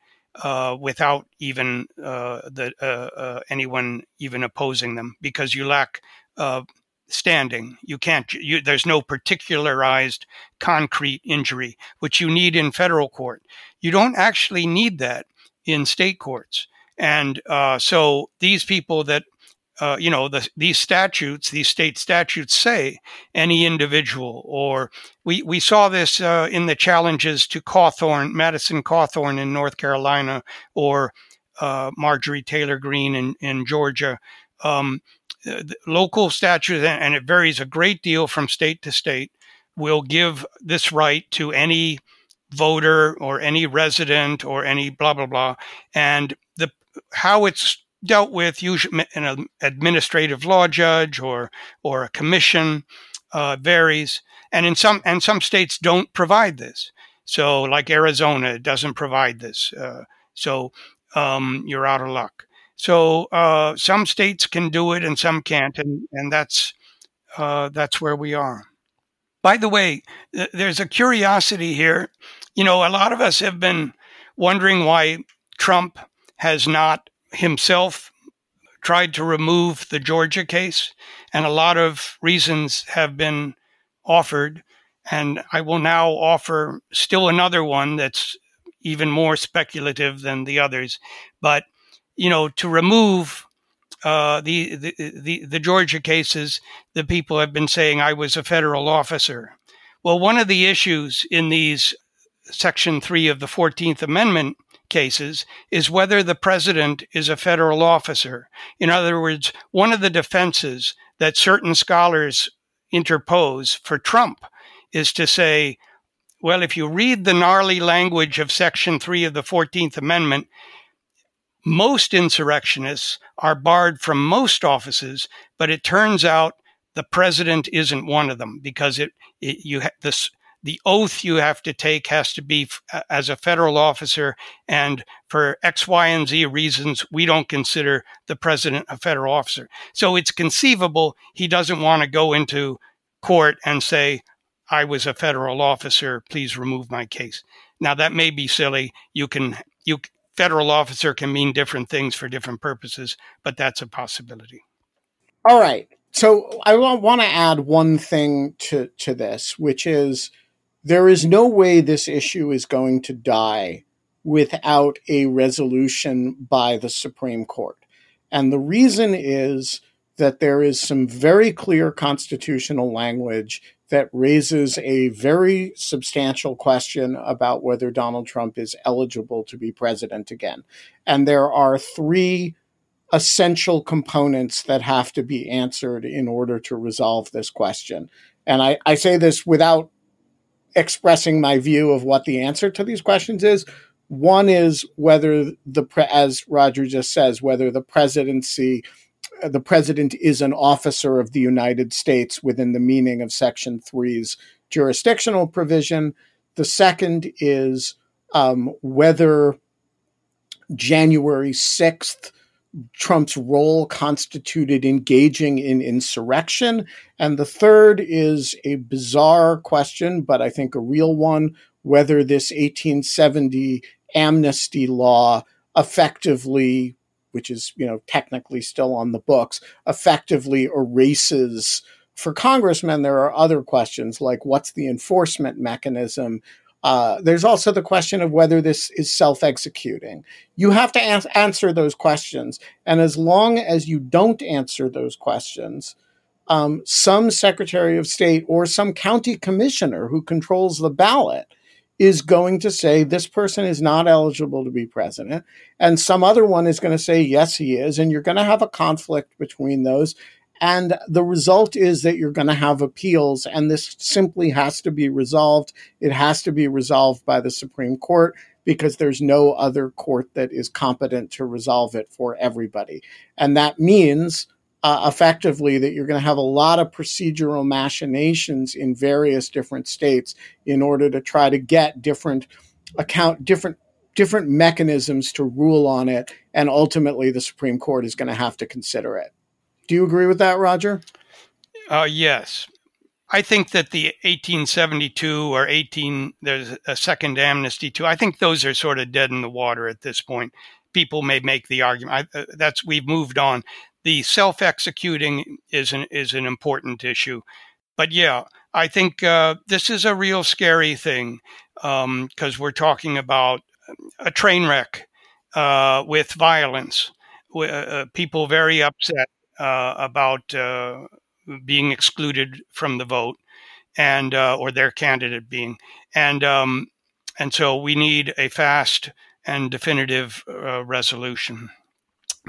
uh, without even uh, the uh, uh, anyone even opposing them because you lack uh, standing. You can't, you, there's no particularized concrete injury, which you need in federal court. You don't actually need that in state courts. And uh, so these people that, uh, you know, the, these statutes, these state statutes say any individual, or we, we saw this uh, in the challenges to Cawthorn, Madison Cawthorn in North Carolina, or uh, Marjorie Taylor Greene in, in Georgia. Um, The local statutes, and it varies a great deal from state to state, will give this right to any voter or any resident or any blah, blah, blah. And the how it's dealt with, usually an administrative law judge or or a commission, uh, varies. And in some and some states don't provide this. So like Arizona doesn't provide this. Uh, so um, you're out of luck. So uh, some states can do it and some can't, and, and that's uh, that's where we are. By the way, th- there's a curiosity here. You know, a lot of us have been wondering why Trump has not himself tried to remove the Georgia case, and a lot of reasons have been offered. And I will now offer still another one that's even more speculative than the others. But, you know, to remove uh, the, the, the, the Georgia cases, the people have been saying I was a federal officer. Well, one of the issues in these Section three of the fourteenth Amendment cases is whether the president is a federal officer. In other words, one of the defenses that certain scholars interpose for Trump is to say, well, if you read the gnarly language of Section three of the fourteenth Amendment, most insurrectionists are barred from most offices, but it turns out the president isn't one of them, because it, it you ha- this the oath you have to take has to be f- as a federal officer, and for X, Y, and Z reasons, we don't consider the president a federal officer. So it's conceivable he doesn't want to go into court and say, I was a federal officer, please remove my case. Now, that may be silly. You can, you federal officer can mean different things for different purposes, but that's a possibility. All right. So I want to add one thing to, to this, which is, there is no way this issue is going to die without a resolution by the Supreme Court. And the reason is that there is some very clear constitutional language that raises a very substantial question about whether Donald Trump is eligible to be president again. And there are three essential components that have to be answered in order to resolve this question. And I, I say this without expressing my view of what the answer to these questions is. One is whether the, as Roger just says, whether the presidency, the president is an officer of the United States within the meaning of Section three's jurisdictional provision. The second is um, whether January sixth, Trump's role constituted engaging in insurrection. And the third is a bizarre question, but I think a real one, whether this eighteen seventy amnesty law effectively, which is, you know, technically still on the books, effectively erases. For congressmen, there are other questions like what's the enforcement mechanism. Uh, there's also the question of whether this is self-executing. You have to ans- answer those questions. And as long as you don't answer those questions, um, some Secretary of State or some county commissioner who controls the ballot is going to say this person is not eligible to be president. And some other one is going to say, yes, he is. And you're going to have a conflict between those. And the result is that you're going to have appeals, and this simply has to be resolved. It has to be resolved by the Supreme Court because there's no other court that is competent to resolve it for everybody. And that means uh, effectively that you're going to have a lot of procedural machinations in various different states in order to try to get different account, different different mechanisms to rule on it. And ultimately, the Supreme Court is going to have to consider it. Do you agree with that, Roger? Uh, yes. I think that the eighteen seventy-two or eighteen, there's a second amnesty too. I think those are sort of dead in the water at this point. People may make the argument. I, uh, that's we've moved on. The self-executing is an, is an important issue. But yeah, I think uh, this is a real scary thing because um, we're talking about a train wreck uh, with violence, uh, people very upset. Uh, about uh, being excluded from the vote, and uh, or their candidate being, and um, and so we need a fast and definitive uh, resolution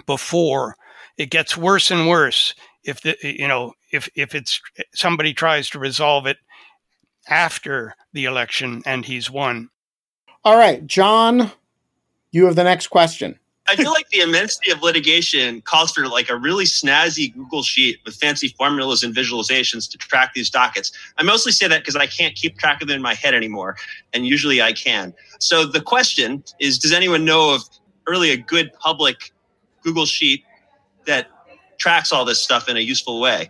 before it gets worse and worse. If the, you know if if it's somebody tries to resolve it after the election and he's won. All right, John, you have the next question. I feel like the immensity of litigation calls for like a really snazzy Google sheet with fancy formulas and visualizations to track these dockets. I mostly say that because I can't keep track of them in my head anymore, and usually I can. So the question is, does anyone know of really a good public Google sheet that tracks all this stuff in a useful way?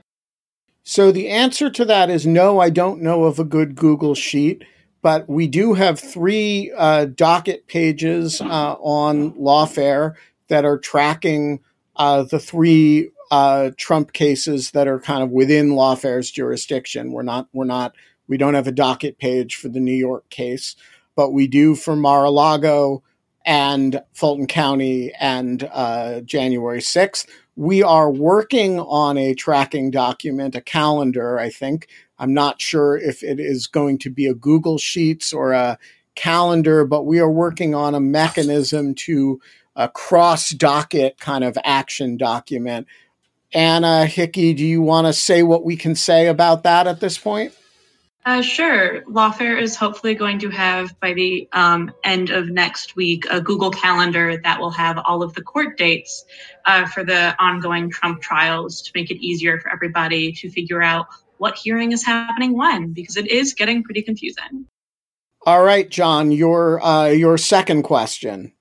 So the answer to that is no, I don't know of a good Google sheet. But we do have three uh, docket pages uh, on Lawfare that are tracking uh, the three uh, Trump cases that are kind of within Lawfare's jurisdiction. We're not, we're not, we don't have a docket page for the New York case, but we do for Mar-a-Lago and Fulton County and uh, January sixth. We are working on a tracking document, a calendar, I think. I'm not sure if it is going to be a Google Sheets or a calendar, but we are working on a mechanism to a cross-docket kind of action document. Anna Hickey, do you want to say what we can say about that at this point? Uh, sure. Lawfare is hopefully going to have, by the um, end of next week, a Google Calendar that will have all of the court dates uh, for the ongoing Trump trials to make it easier for everybody to figure out what hearing is happening when, because it is getting pretty confusing. All right, John, your uh, your second question.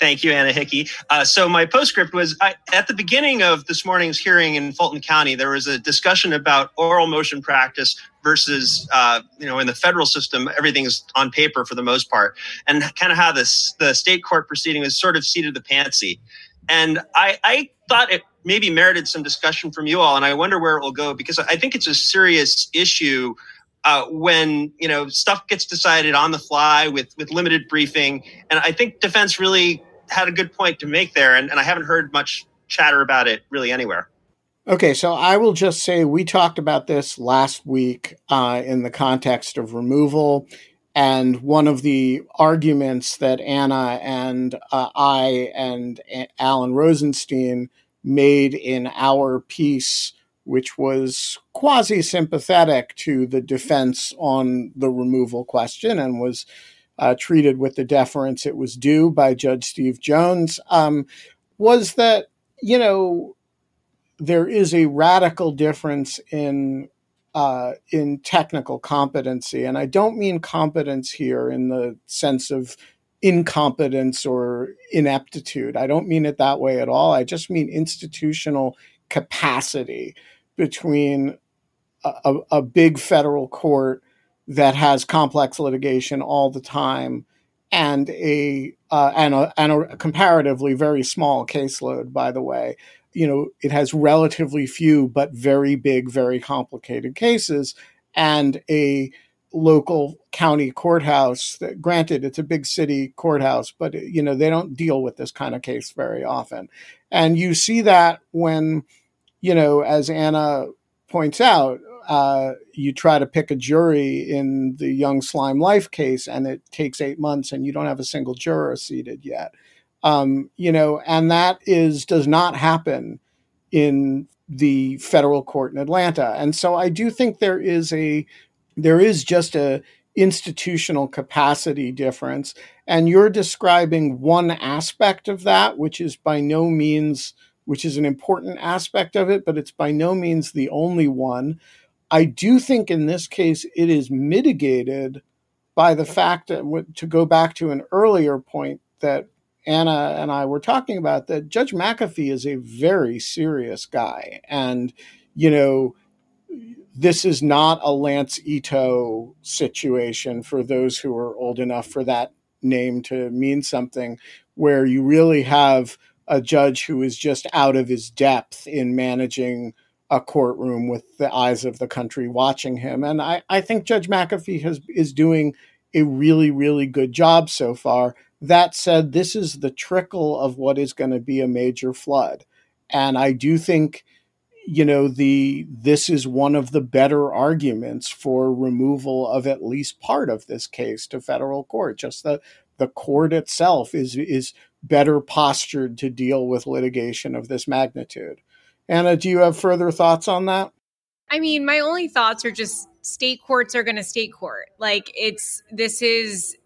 Thank you, Anna Hickey. Uh, so my postscript was, I, at the beginning of this morning's hearing in Fulton County, there was a discussion about oral motion practice versus, uh, you know, in the federal system, everything's on paper for the most part, and kind of how this, the state court proceeding was sort of seated the pantsy. And I, I thought it maybe merited some discussion from you all, and I wonder where it will go, because I think it's a serious issue Uh, when, you know, stuff gets decided on the fly with, with limited briefing. And I think defense really had a good point to make there. And, and I haven't heard much chatter about it really anywhere. Okay. So I will just say we talked about this last week uh, in the context of removal. And one of the arguments that Anna and uh, I and Alan Rosenstein made in our piece, which was quasi-sympathetic to the defense on the removal question and was uh, treated with the deference it was due by Judge Steve Jones, um, was that, you know, there is a radical difference in uh, in technical competency. And I don't mean competence here in the sense of incompetence or ineptitude. I don't mean it that way at all. I just mean institutional capacity between a, a big federal court that has complex litigation all the time and a, uh, and a and a comparatively very small caseload, by the way. You know, it has relatively few but very big, very complicated cases, and a local county courthouse that, granted, it's a big city courthouse, but, you know, they don't deal with this kind of case very often. And you see that when, you know, as Anna points out, uh, you try to pick a jury in the Young Slime Life case, and it takes eight months, and you don't have a single juror seated yet. Um, you know, and that is does not happen in the federal court in Atlanta. And so I do think there is a there is just a institutional capacity difference. And you're describing one aspect of that, which is by no means which is an important aspect of it, but it's by no means the only one. I do think in this case, it is mitigated by the fact that, to go back to an earlier point that Anna and I were talking about, that Judge McAfee is a very serious guy. And, you know, this is not a Lance Ito situation for those who are old enough for that name to mean something, where you really have a judge who is just out of his depth in managing a courtroom with the eyes of the country watching him. And I, I think Judge McAfee has, is doing a really, really good job so far. That said, this is the trickle of what is going to be a major flood. And I do think, you know, the this is one of the better arguments for removal of at least part of this case to federal court. Just the the court itself is is better postured to deal with litigation of this magnitude. Anna, do you have further thoughts on that? I mean, my only thoughts are just state courts are going to state court. Like it's, this is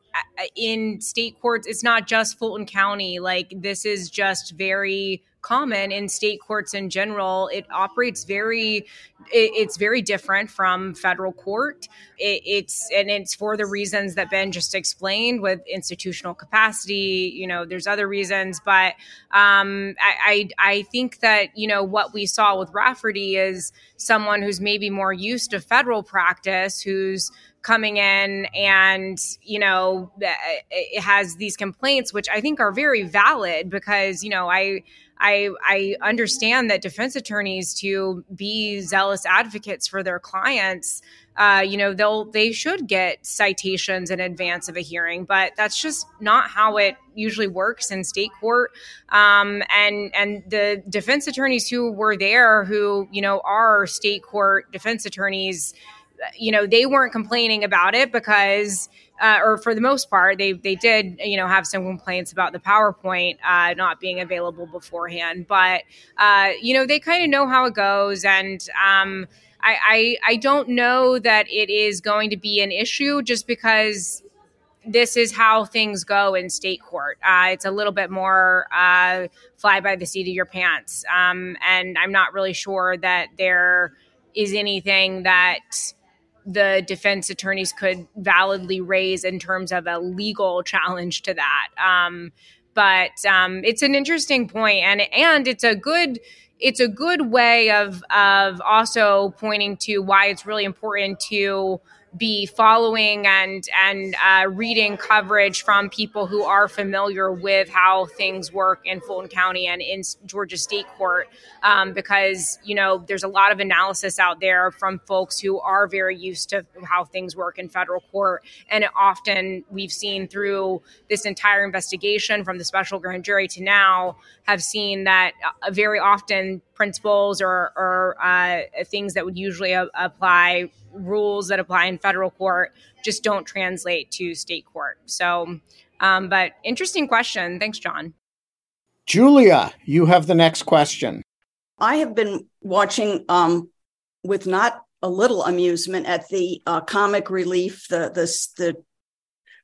in state courts, it's not just Fulton County. Like this is just very common in state courts in general. It operates very, it, it's very different from federal court. It, it's, and it's for the reasons that Ben just explained with institutional capacity. You know, there's other reasons, but um, I, I, I think that, you know, what we saw with Rafferty is someone who's maybe more used to federal practice, who's coming in and, you know, it has these complaints, which I think are very valid because, you know, I, I, I understand that defense attorneys, to be zealous advocates for their clients, uh, you know, they'll, they should get citations in advance of a hearing, but that's just not how it usually works in state court. Um, and, and the defense attorneys who were there, who, you know, are state court defense attorneys, you know, they weren't complaining about it because, uh, or for the most part, they they did, you know, have some complaints about the PowerPoint uh, not being available beforehand. But, uh, you know, they kind of know how it goes. And um, I, I I don't know that it is going to be an issue just because this is how things go in state court. Uh, it's a little bit more uh, fly by the seat of your pants. Um, and I'm not really sure that there is anything that the defense attorneys could validly raise in terms of a legal challenge to that. Um, but um, it's an interesting point, and and it's a good it's a good way of of also pointing to why it's really important to be following and and uh, reading coverage from people who are familiar with how things work in Fulton County and in Georgia State Court, um, because, you know, there's a lot of analysis out there from folks who are very used to how things work in federal court. And often we've seen through this entire investigation from the special grand jury to now have seen that very often principles or, or uh, things that would usually a- apply rules that apply in federal court just don't translate to state court. So, um, but interesting question. Thanks, John. Julia, you have the next question. I have been watching um, with not a little amusement at the uh, comic relief, the, the the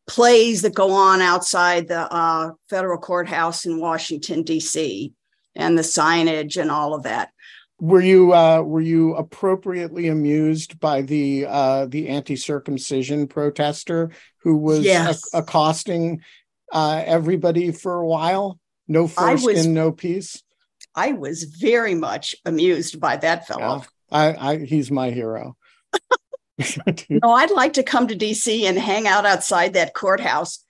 plays that go on outside the uh, federal courthouse in Washington, D C, and the signage and all of that. Were you uh, were you appropriately amused by the uh, the anti-circumcision protester who was yes. acc- accosting uh, everybody for a while? No foreskin, no peace. I was very much amused by that fellow. Yeah. I, I he's my hero. No, I'd like to come to D C and hang out outside that courthouse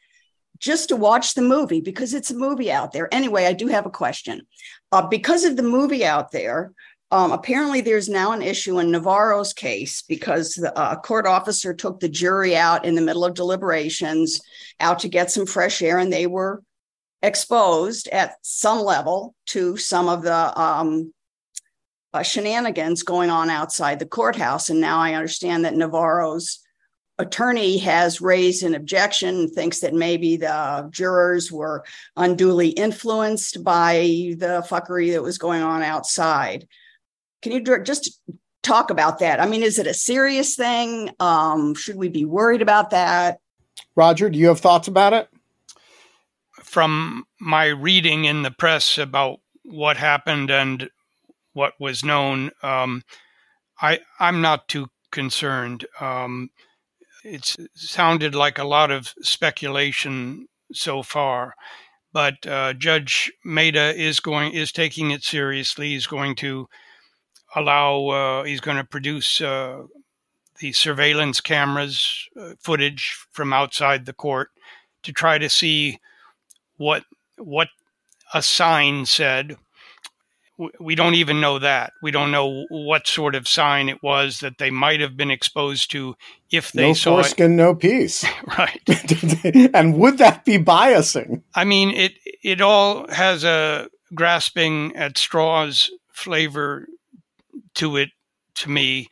just to watch the movie, because it's a movie out there. Anyway, I do have a question. Uh, because of the movie out there, Um, apparently, there's now an issue in Navarro's case because the uh, court officer took the jury out in the middle of deliberations, out to get some fresh air, and they were exposed at some level to some of the um, uh, shenanigans going on outside the courthouse. And now I understand that Navarro's attorney has raised an objection, thinks that maybe the jurors were unduly influenced by the fuckery that was going on outside. Can you just talk about that? I mean, is it a serious thing? Um, should we be worried about that? Roger, do you have thoughts about it? From my reading in the press about what happened and what was known, um, I, I'm not too concerned. Um, it's sounded like a lot of speculation so far. But uh, Judge Mehta is going is taking it seriously. He's going to allow, uh, he's going to produce uh, the surveillance cameras uh, footage from outside the court to try to see what what a sign said. We don't even know that. We don't know what sort of sign it was that they might have been exposed to if they no saw foreskin, it. No foreskin, no peace. Right. And would that be biasing? I mean, it it all has a grasping at straws flavor to it, to me,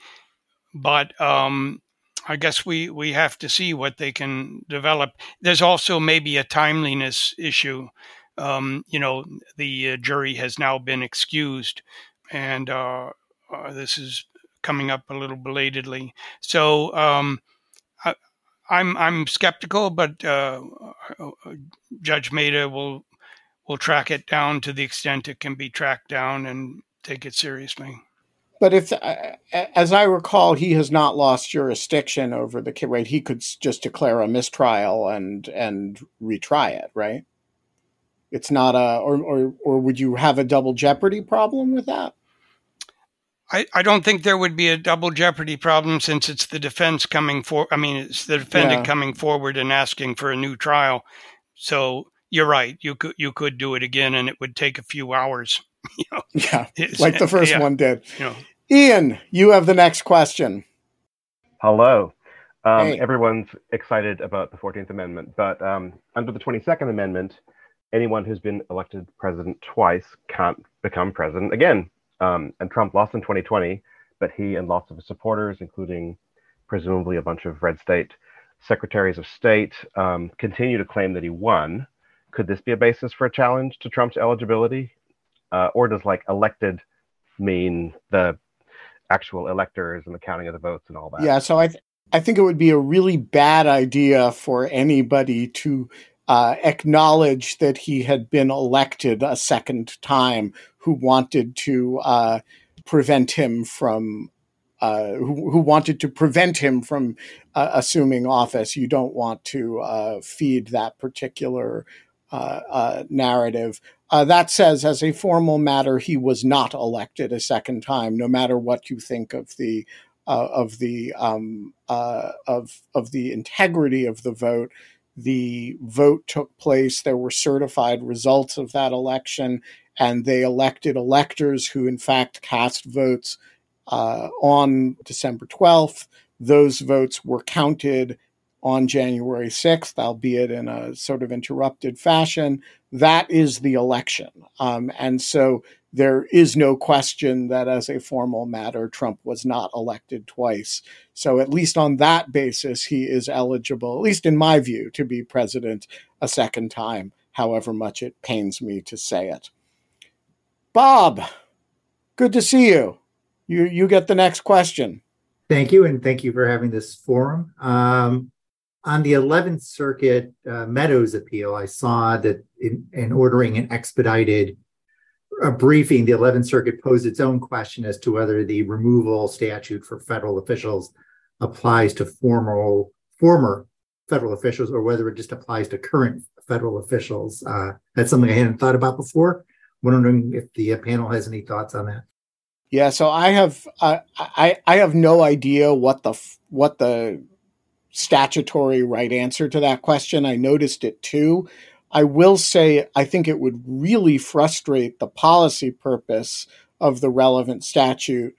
but um, I guess we, we have to see what they can develop. There's also maybe a timeliness issue. Um, you know, the uh, jury has now been excused, and uh, uh, this is coming up a little belatedly. So um, I, I'm I'm skeptical, but uh, Judge Mehta will will track it down to the extent it can be tracked down and take it seriously. But if, uh, as I recall, he has not lost jurisdiction over the case, right? He could just declare a mistrial and and retry it, right? It's not a, or, or or would you have a double jeopardy problem with that? I, I don't think there would be a double jeopardy problem, since it's the defense coming for, I mean, it's the defendant yeah. coming forward and asking for a new trial. So you're right. You could, you could do it again, and it would take a few hours. You know? Yeah. Like the first yeah. one did. You know. Ian, you have the next question. Hello. Um, hey. Everyone's excited about the fourteenth Amendment, but um, under the twenty-second Amendment, anyone who's been elected president twice can't become president again. Um, and Trump lost in twenty twenty, but he and lots of his supporters, including presumably a bunch of red state secretaries of state, um, continue to claim that he won. Could this be a basis for a challenge to Trump's eligibility? Uh, or does like elected mean the actual electors and the counting of the votes and all that? Yeah, so I th- I think it would be a really bad idea for anybody to Uh, acknowledge that he had been elected a second time, who wanted to uh, prevent him from uh, who, who wanted to prevent him from uh, assuming office. You don't want to uh, feed that particular uh, uh, narrative. Uh, that says, as a formal matter, he was not elected a second time, no matter what you think of the uh, of the um, uh, of of the integrity of the vote. The vote took place. There were certified results of that election, and they elected electors who, in fact, cast votes uh, on December twelfth. Those votes were counted on January sixth, albeit in a sort of interrupted fashion. That is the election. Um, and so there is no question that, as a formal matter, Trump was not elected twice. So at least on that basis, he is eligible, at least in my view, to be president a second time, however much it pains me to say it. Bob, good to see you. You, you get the next question. Thank you, and thank you for having this forum. Um, on the eleventh Circuit uh, Meadows appeal, I saw that in, in ordering an expedited a briefing, the eleventh Circuit posed its own question as to whether the removal statute for federal officials applies to former, former federal officials, or whether it just applies to current federal officials. Uh, that's something I hadn't thought about before. I'm wondering if the panel has any thoughts on that. Yeah, so I have uh, I I have no idea what the what the statutory right answer to that question. I noticed it too. I will say I think it would really frustrate the policy purpose of the relevant statute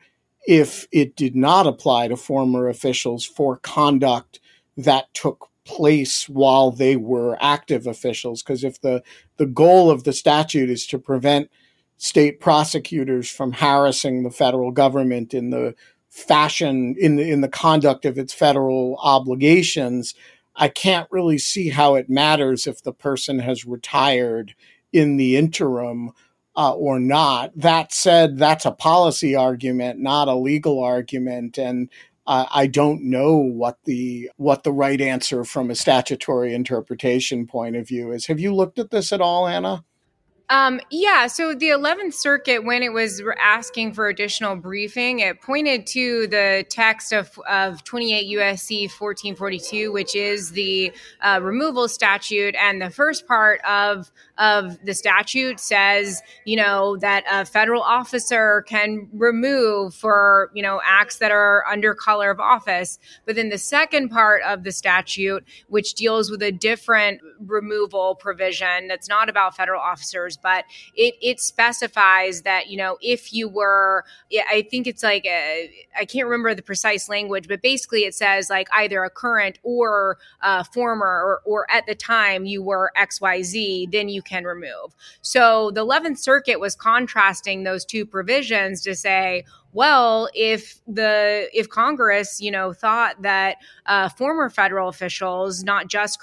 if it did not apply to former officials for conduct that took place while they were active officials. Because if the, the goal of the statute is to prevent state prosecutors from harassing the federal government in the fashion, in the, in the conduct of its federal obligations, I can't really see how it matters if the person has retired in the interim uh, or not. That said, that's a policy argument, not a legal argument, and uh, I don't know what the what the right answer from a statutory interpretation point of view is. Have you looked at this at all, Anna? Um, yeah, so the eleventh Circuit, when it was asking for additional briefing, it pointed to the text of, of twenty-eight U S C fourteen forty-two, which is the uh, removal statute. And the first part of of the statute says, you know, that a federal officer can remove for, you know, acts that are under color of office. But then the second part of the statute, which deals with a different removal provision that's not about federal officers, but it, it specifies that, you know, if you were, I think it's like, a, I can't remember the precise language, but basically it says like either a current or a former or, or at the time you were X Y Z, then you can remove. So the eleventh Circuit was contrasting those two provisions to say, well, if the if Congress, you know, thought that uh, former federal officials, not just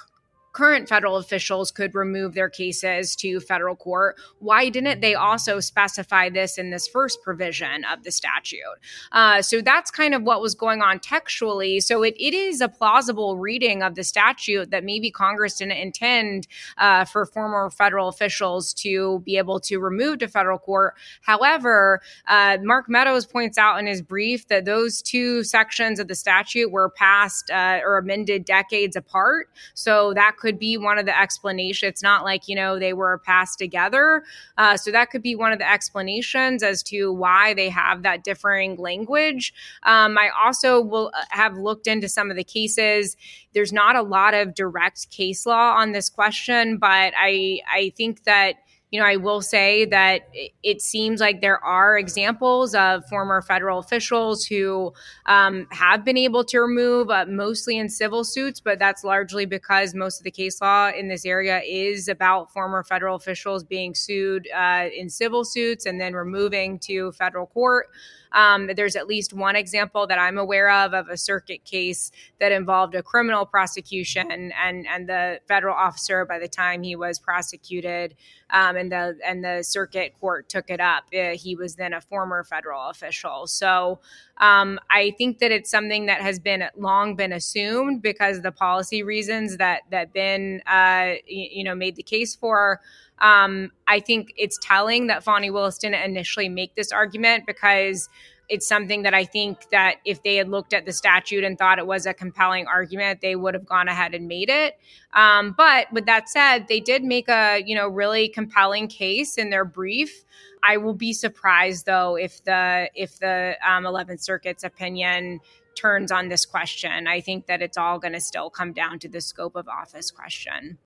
current federal officials, could remove their cases to federal court, why didn't they also specify this in this first provision of the statute? Uh, so that's kind of what was going on textually. So it, it is a plausible reading of the statute that maybe Congress didn't intend uh, for former federal officials to be able to remove to federal court. However, uh, Mark Meadows points out in his brief that those two sections of the statute were passed uh, or amended decades apart. So that could could be one of the explanations. It's not like, you know, they were passed together. Uh, so that could be one of the explanations as to why they have that differing language. Um, I also will have looked into some of the cases. There's not a lot of direct case law on this question, but I, I think that, you know, I will say that it seems like there are examples of former federal officials who um, have been able to remove, uh, mostly in civil suits, but that's largely because most of the case law in this area is about former federal officials being sued uh, in civil suits and then removing to federal court. Um, there's at least one example that I'm aware of, of a circuit case that involved a criminal prosecution and, and the federal officer, by the time he was prosecuted um, and the and the circuit court took it up, uh, he was then a former federal official. So um, I think that it's something that has been long been assumed because of the policy reasons that, that Ben, uh, you, you know, made the case for. Um, I think it's telling that Fani Willis didn't initially make this argument, because it's something that I think that if they had looked at the statute and thought it was a compelling argument, they would have gone ahead and made it. Um, but with that said, they did make a, you know, really compelling case in their brief. I will be surprised, though, if the if the um, eleventh Circuit's opinion turns on this question. I think that it's all going to still come down to the scope of office question.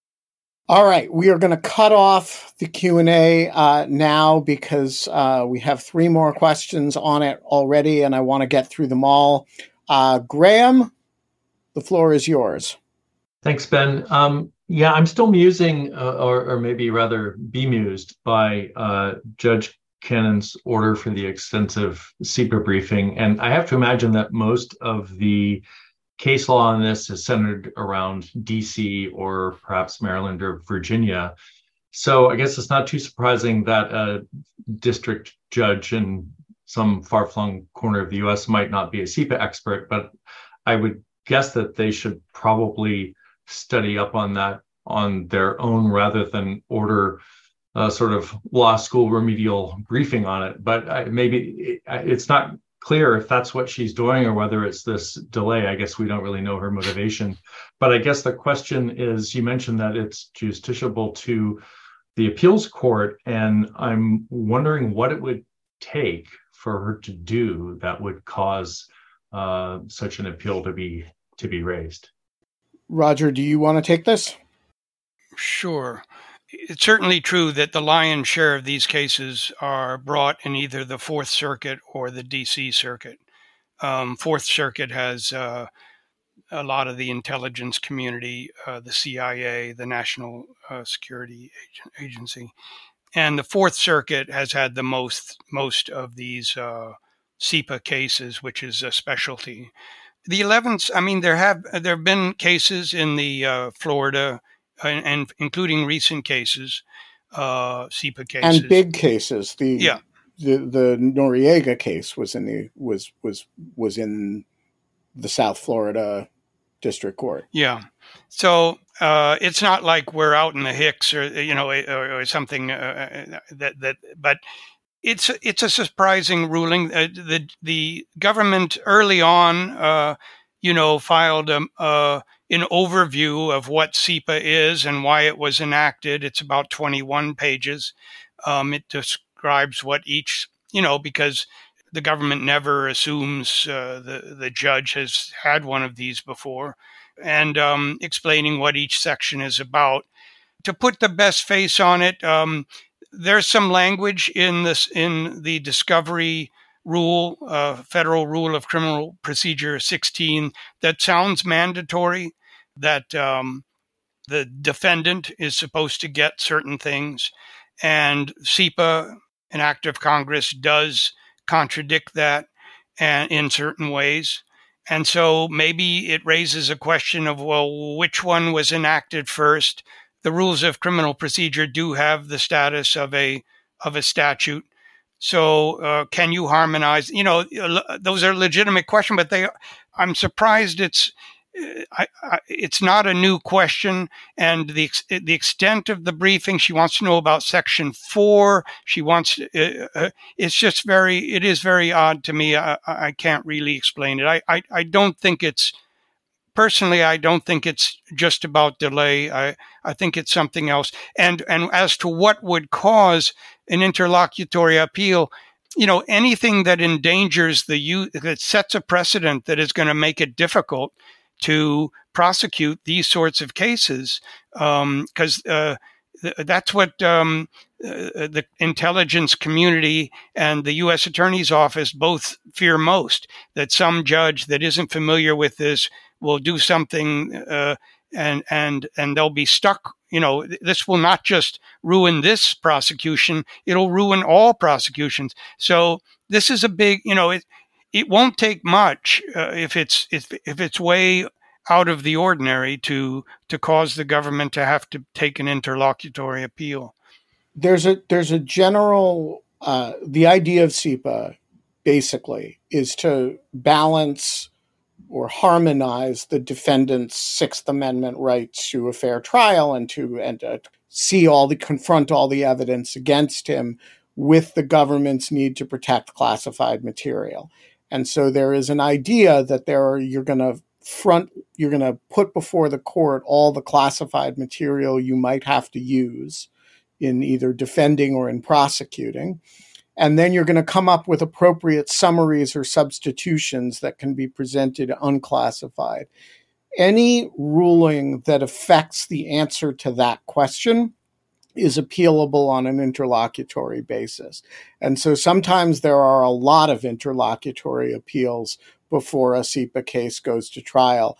All right, we are going to cut off the Q and A uh, now because uh, we have three more questions on it already, and I want to get through them all. Uh, Graham, the floor is yours. Thanks, Ben. Um, yeah, I'm still musing, uh, or, or maybe rather bemused, by uh, Judge Cannon's order for the extensive C I P A briefing, and I have to imagine that most of the case law on this is centered around D C or perhaps Maryland or Virginia. So I guess it's not too surprising that a district judge in some far-flung corner of the U S might not be a C I P A expert, but I would guess that they should probably study up on that on their own rather than order a sort of law school remedial briefing on it. But I, maybe it, it's not clear if that's what she's doing or whether it's this delay. I guess we don't really know her motivation. But I guess the question is, you mentioned that it's justiciable to the appeals court, and I'm wondering what it would take for her to do that would cause uh, such an appeal to be to be raised. Roger, do you want to take this? Sure. It's certainly true that the lion's share of these cases are brought in either the Fourth Circuit or the D C Circuit. Um, Fourth Circuit has uh, a lot of the intelligence community, uh, the C I A, the National uh, Security Agency. And the Fourth Circuit has had the most most of these uh, C I P A cases, which is a specialty. The eleventh, I mean, there have, there have been cases in the uh, Florida And, and including recent cases, uh, C I P A cases and big cases. The yeah. the the Noriega case was in the was was was in the South Florida District Court. Yeah, so uh, it's not like we're out in the hicks or you know or, or something uh, that that. But it's it's a surprising ruling. Uh, the the government early on, uh, you know, filed a. a an overview of what C I P A is and why it was enacted. It's about twenty-one pages. Um, it describes what each, you know, because the government never assumes uh, the, the judge has had one of these before, and um, explaining what each section is about. To put the best face on it, um, there's some language in this in the discovery rule, uh, Federal Rule of Criminal Procedure sixteen, that sounds mandatory, that um, the defendant is supposed to get certain things. And C I P A, an act of Congress, does contradict that and, in certain ways. And so maybe it raises a question of, well, which one was enacted first? The rules of criminal procedure do have the status of a of a statute. So uh, can you harmonize? You know, those are legitimate questions, but they. I'm surprised it's I, I, it's not a new question. And the the extent of the briefing, she wants to know about Section four. She wants to, uh, it's just very. It is very odd to me. I, I can't really explain it. I, I I don't think it's personally, I don't think it's just about delay. I, I think it's something else. And and as to what would cause an interlocutory appeal, you know, anything that endangers the use, that sets a precedent that is going to make it difficult to prosecute these sorts of cases, because um, uh, th- that's what um, uh, the intelligence community and the U S Attorney's Office both fear most, that some judge that isn't familiar with this will do something uh, and and and they'll be stuck. You know, this will not just ruin this prosecution, it'll ruin all prosecutions. So this is a big, you know, it it won't take much uh, if it's if, if it's way out of the ordinary to to cause the government to have to take an interlocutory appeal. There's a there's a general uh, the idea of C I P A basically is to balance or harmonize the defendant's Sixth Amendment rights to a fair trial and to and uh, see all the confront all the evidence against him with the government's need to protect classified material. And so there is an idea that there are, you're going to front you're going to put before the court all the classified material you might have to use in either defending or in prosecuting. And then you're going to come up with appropriate summaries or substitutions that can be presented unclassified. Any ruling that affects the answer to that question is appealable on an interlocutory basis. And so sometimes there are a lot of interlocutory appeals before a C I P A case goes to trial.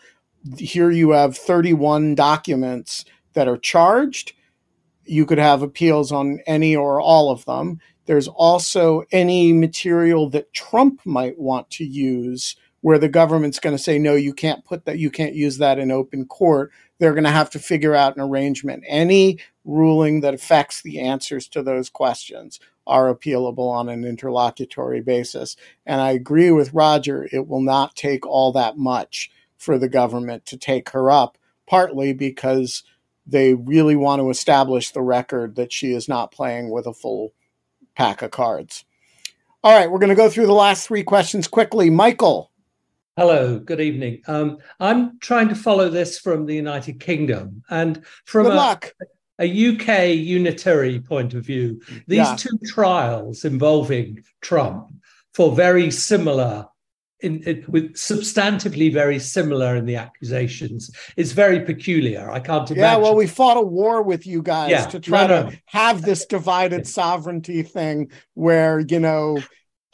Here you have thirty-one documents that are charged. You could have appeals on any or all of them. There's also any material that Trump might want to use where the government's going to say, no, you can't put that, you can't use that in open court. They're going to have to figure out an arrangement. Any ruling that affects the answers to those questions are appealable on an interlocutory basis. And I agree with Roger, it will not take all that much for the government to take her up, partly because they really want to establish the record that she is not playing with a full pack of cards. All right, we're going to go through the last three questions quickly. Michael. Hello, good evening. Um, I'm trying to follow this from the United Kingdom and from a, a U K unitary point of view. These yeah. two trials involving Trump for very similar, in, in, with substantively very similar in the accusations, is very peculiar. I can't imagine. Yeah, well, we fought a war with you guys yeah, to try no, no. to have this divided sovereignty thing where, you know,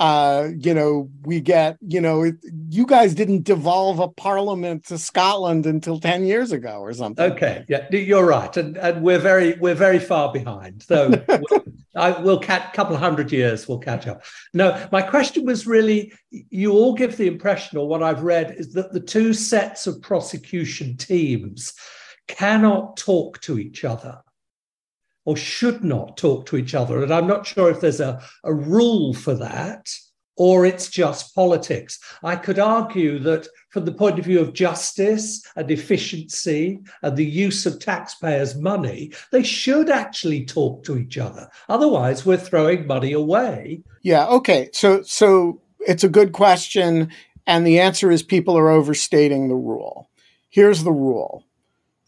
uh, you know, we get, you know, it, you guys didn't devolve a parliament to Scotland until ten years ago or something. Okay, yeah, you're right. And and we're very, we're very far behind. So I will catch a couple hundred years, we'll catch up. No, my question was really, you all give the impression, or what I've read, is that the two sets of prosecution teams cannot talk to each other or should not talk to each other. And I'm not sure if there's a, a rule for that or it's just politics. I could argue that from the point of view of justice and efficiency and the use of taxpayers' money, they should actually talk to each other. Otherwise, we're throwing money away. Yeah, okay. So so it's a good question. And the answer is people are overstating the rule. Here's the rule.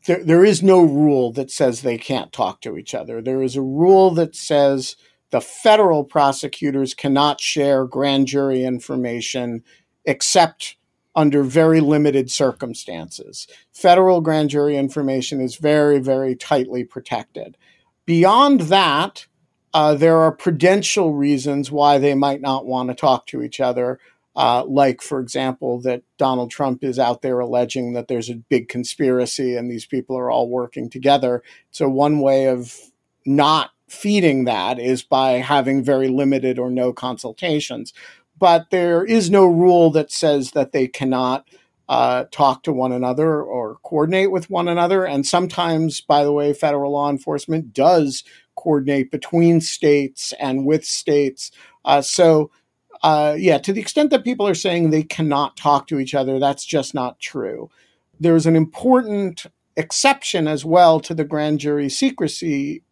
There, there is no rule that says they can't talk to each other. There is a rule that says the federal prosecutors cannot share grand jury information except under very limited circumstances. Federal grand jury information is very, very tightly protected. Beyond that, uh, there are prudential reasons why they might not want to talk to each other, uh, like, for example, that Donald Trump is out there alleging that there's a big conspiracy and these people are all working together. So one way of not feeding that is by having very limited or no consultations. But there is no rule that says that they cannot uh, talk to one another or coordinate with one another. And sometimes, by the way, federal law enforcement does coordinate between states and with states. Uh, so, uh, yeah, to the extent that people are saying they cannot talk to each other, that's just not true. There's an important exception as well to the grand jury secrecy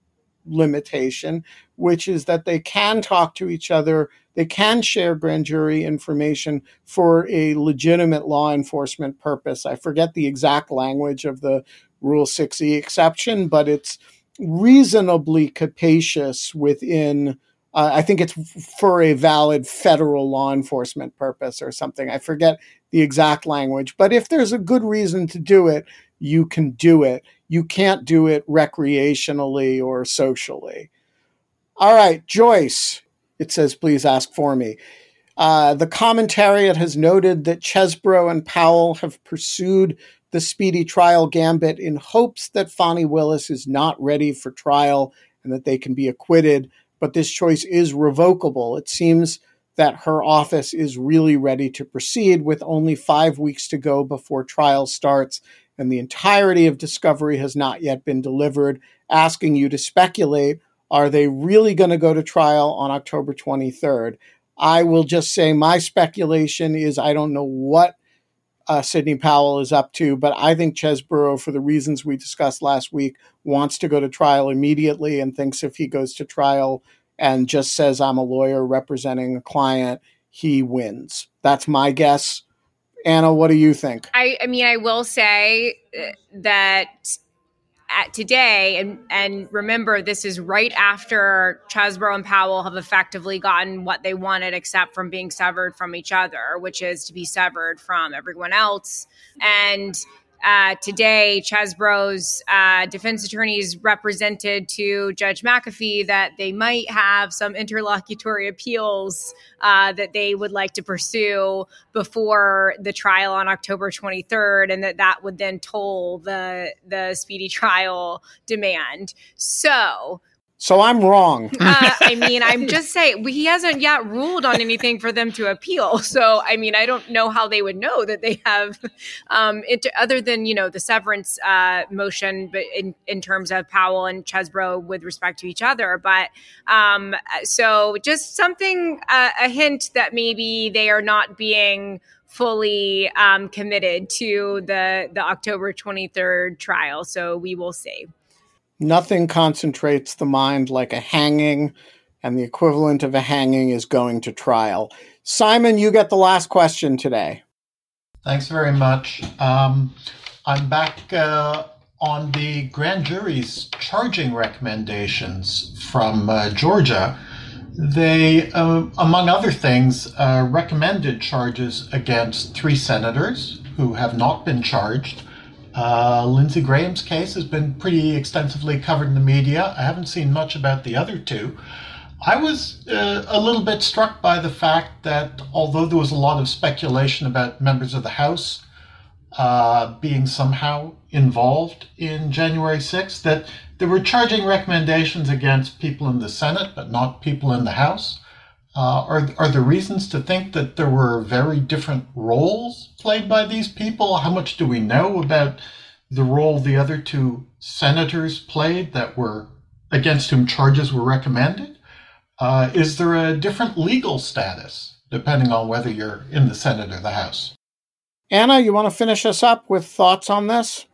limitation, which is that they can talk to each other, they can share grand jury information for a legitimate law enforcement purpose. I forget the exact language of the Rule six E exception, but it's reasonably capacious within, uh, I think it's for a valid federal law enforcement purpose or something. I forget the exact language, but if there's a good reason to do it, you can do it. You can't do it recreationally or socially. All right, Joyce, it says, please ask for me. Uh, the commentariat has noted that Chesebro and Powell have pursued the speedy trial gambit in hopes that Fani Willis is not ready for trial and that they can be acquitted, but this choice is revocable. It seems that her office is really ready to proceed with only five weeks to go before trial starts, and the entirety of discovery has not yet been delivered, asking you to speculate, are they really going to go to trial on October twenty-third? I will just say my speculation is I don't know what uh, Sidney Powell is up to, but I think Chesebro, for the reasons we discussed last week, wants to go to trial immediately and thinks if he goes to trial and just says, I'm a lawyer representing a client, he wins. That's my guess. Anna, what do you think? I, I mean, I will say that at today, and, and remember, this is right after Chesebro and Powell have effectively gotten what they wanted, except from being severed from each other, which is to be severed from everyone else. And uh, today, Chesebro's uh, defense attorneys represented to Judge McAfee that they might have some interlocutory appeals Uh, that they would like to pursue before the trial on October twenty-third, and that that would then toll the the speedy trial demand. So, so I'm wrong. uh, I mean, I'm just saying he hasn't yet ruled on anything for them to appeal. So, I mean, I don't know how they would know that they have, um, it, other than you know the severance uh, motion, but in, in terms of Powell and Chesebro with respect to each other. But um, so just something. Uh, a hint that maybe they are not being fully um, committed to the, the October twenty-third trial. So we will see. Nothing concentrates the mind like a hanging, and the equivalent of a hanging is going to trial. Simon, you get the last question today. Thanks very much. Um, I'm back uh, on the grand jury's charging recommendations from uh, Georgia. They, uh, among other things, uh, recommended charges against three senators who have not been charged. Uh, Lindsey Graham's case has been pretty extensively covered in the media. I haven't seen much about the other two. I was uh, a little bit struck by the fact that although there was a lot of speculation about members of the House uh, being somehow involved in January sixth, that there were charging recommendations against people in the Senate, but not people in the House. Uh, are, are there reasons to think that there were very different roles played by these people? How much do we know about the role the other two senators played that were against whom charges were recommended? Uh, is there a different legal status depending on whether you're in the Senate or the House? Anna, you want to finish us up with thoughts on this?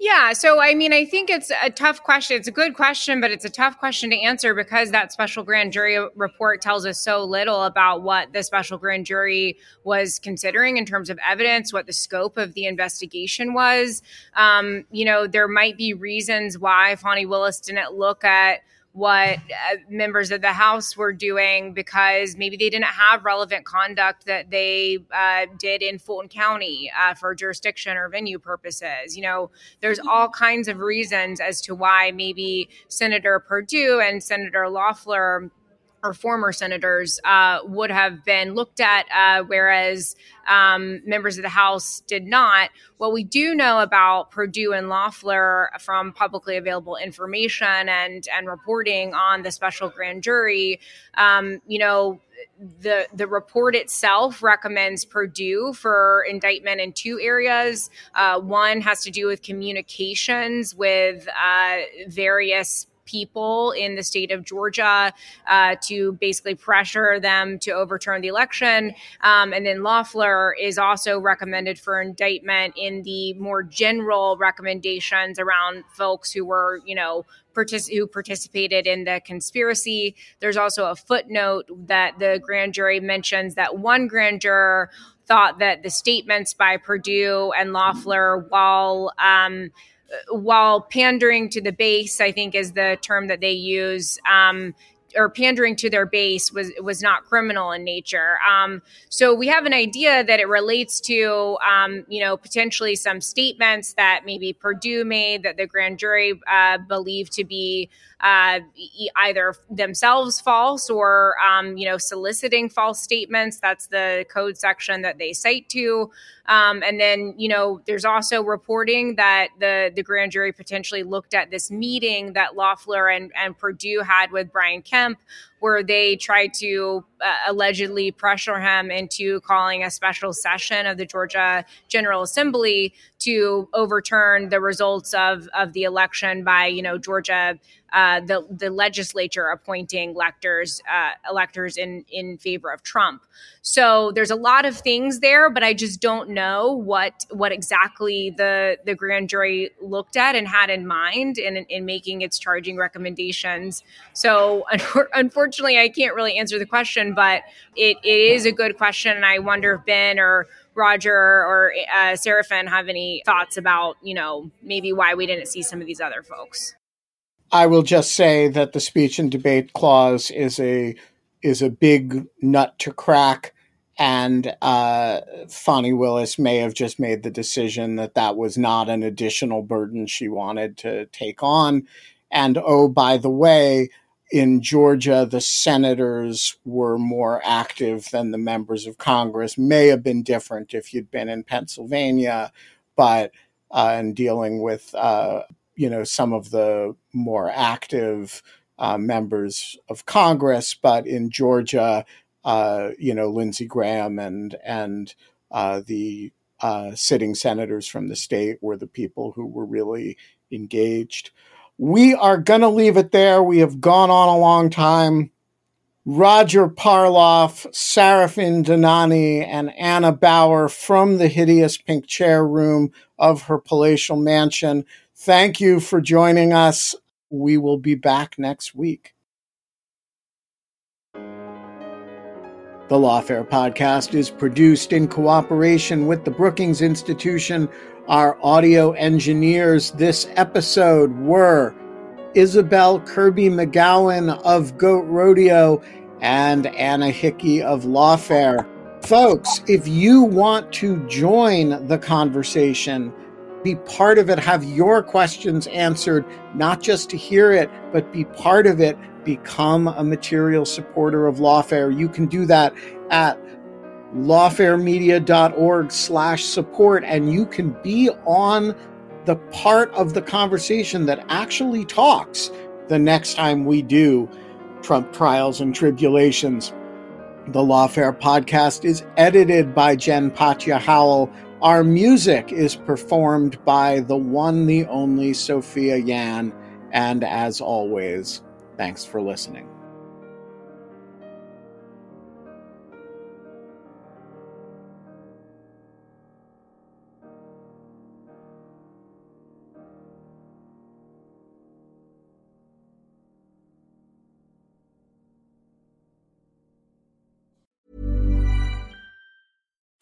Yeah. So, I mean, I think it's a tough question. It's a good question, but it's a tough question to answer because that special grand jury report tells us so little about what the special grand jury was considering in terms of evidence, what the scope of the investigation was. Um, you know, there might be reasons why Fani Willis didn't look at what uh, members of the House were doing because maybe they didn't have relevant conduct that they uh, did in Fulton County uh, for jurisdiction or venue purposes. You know, there's all kinds of reasons as to why maybe Senator Perdue and Senator Loeffler or former senators uh, would have been looked at, uh, whereas um, members of the House did not. What we do know about Perdue and Loeffler from publicly available information and and reporting on the special grand jury, um, you know, The the report itself recommends Perdue for indictment in two areas. Uh, one has to do with communications with uh, various people in the state of Georgia uh, to basically pressure them to overturn the election. Um, and then Loeffler is also recommended for indictment in the more general recommendations around folks who were, you know, partic- who participated in the conspiracy. There's also a footnote that the grand jury mentions that one grand juror thought that the statements by Perdue and Loeffler, while um, while pandering to the base, I think is the term that they use, um, or pandering to their base, was was not criminal in nature. Um, so we have an idea that it relates to, um, you know, potentially some statements that maybe Perdue made that the grand jury uh, believed to be uh, either themselves false or, um, you know, soliciting false statements. That's the code section that they cite to. Um, and then, you know, there's also reporting that the, the grand jury potentially looked at this meeting that Loeffler and, and Perdue had with Brian Kemp, where they tried to uh, allegedly pressure him into calling a special session of the Georgia General Assembly to overturn the results of, of the election by, you know, Georgia, uh, the, the legislature appointing electors, uh, electors in, in favor of Trump. So there's a lot of things there, but I just don't know what what exactly the, the grand jury looked at and had in mind in, in making its charging recommendations. So unfortunately, Unfortunately, I can't really answer the question, but it, it is a good question. And I wonder if Ben or Roger or uh, Saraphin have any thoughts about, you know, maybe why we didn't see some of these other folks. I will just say that the speech and debate clause is a is a big nut to crack. And uh, Fani Willis may have just made the decision that that was not an additional burden she wanted to take on. And oh, by the way, in Georgia, the senators were more active than the members of Congress. May have been different if you'd been in Pennsylvania, but uh, in dealing with, uh, you know, some of the more active uh, members of Congress. But in Georgia, uh, you know, Lindsey Graham and and uh, the uh, sitting senators from the state were the people who were really engaged. We are going to leave it there. We have gone on a long time. Roger Parloff, Saraphin Dhanani, and Anna Bower from the hideous pink chair room of her palatial mansion. Thank you for joining us. We will be back next week. The Lawfare Podcast is produced in cooperation with the Brookings Institution. Our audio engineers this episode were Isabel Kirby McGowan of Goat Rodeo and Anna Hickey of Lawfare. Folks, if you want to join the conversation, be part of it, have your questions answered, not just to hear it, but be part of it, become a material supporter of Lawfare. You can do that at lawfaremedia.org slash support, and you can be on the part of the conversation that actually talks the next time we do Trump Trials and Tribulations. The Lawfare Podcast is edited by Jen Patia Howell. Our music is performed by the one, the only Sophia Yan. And as always, thanks for listening.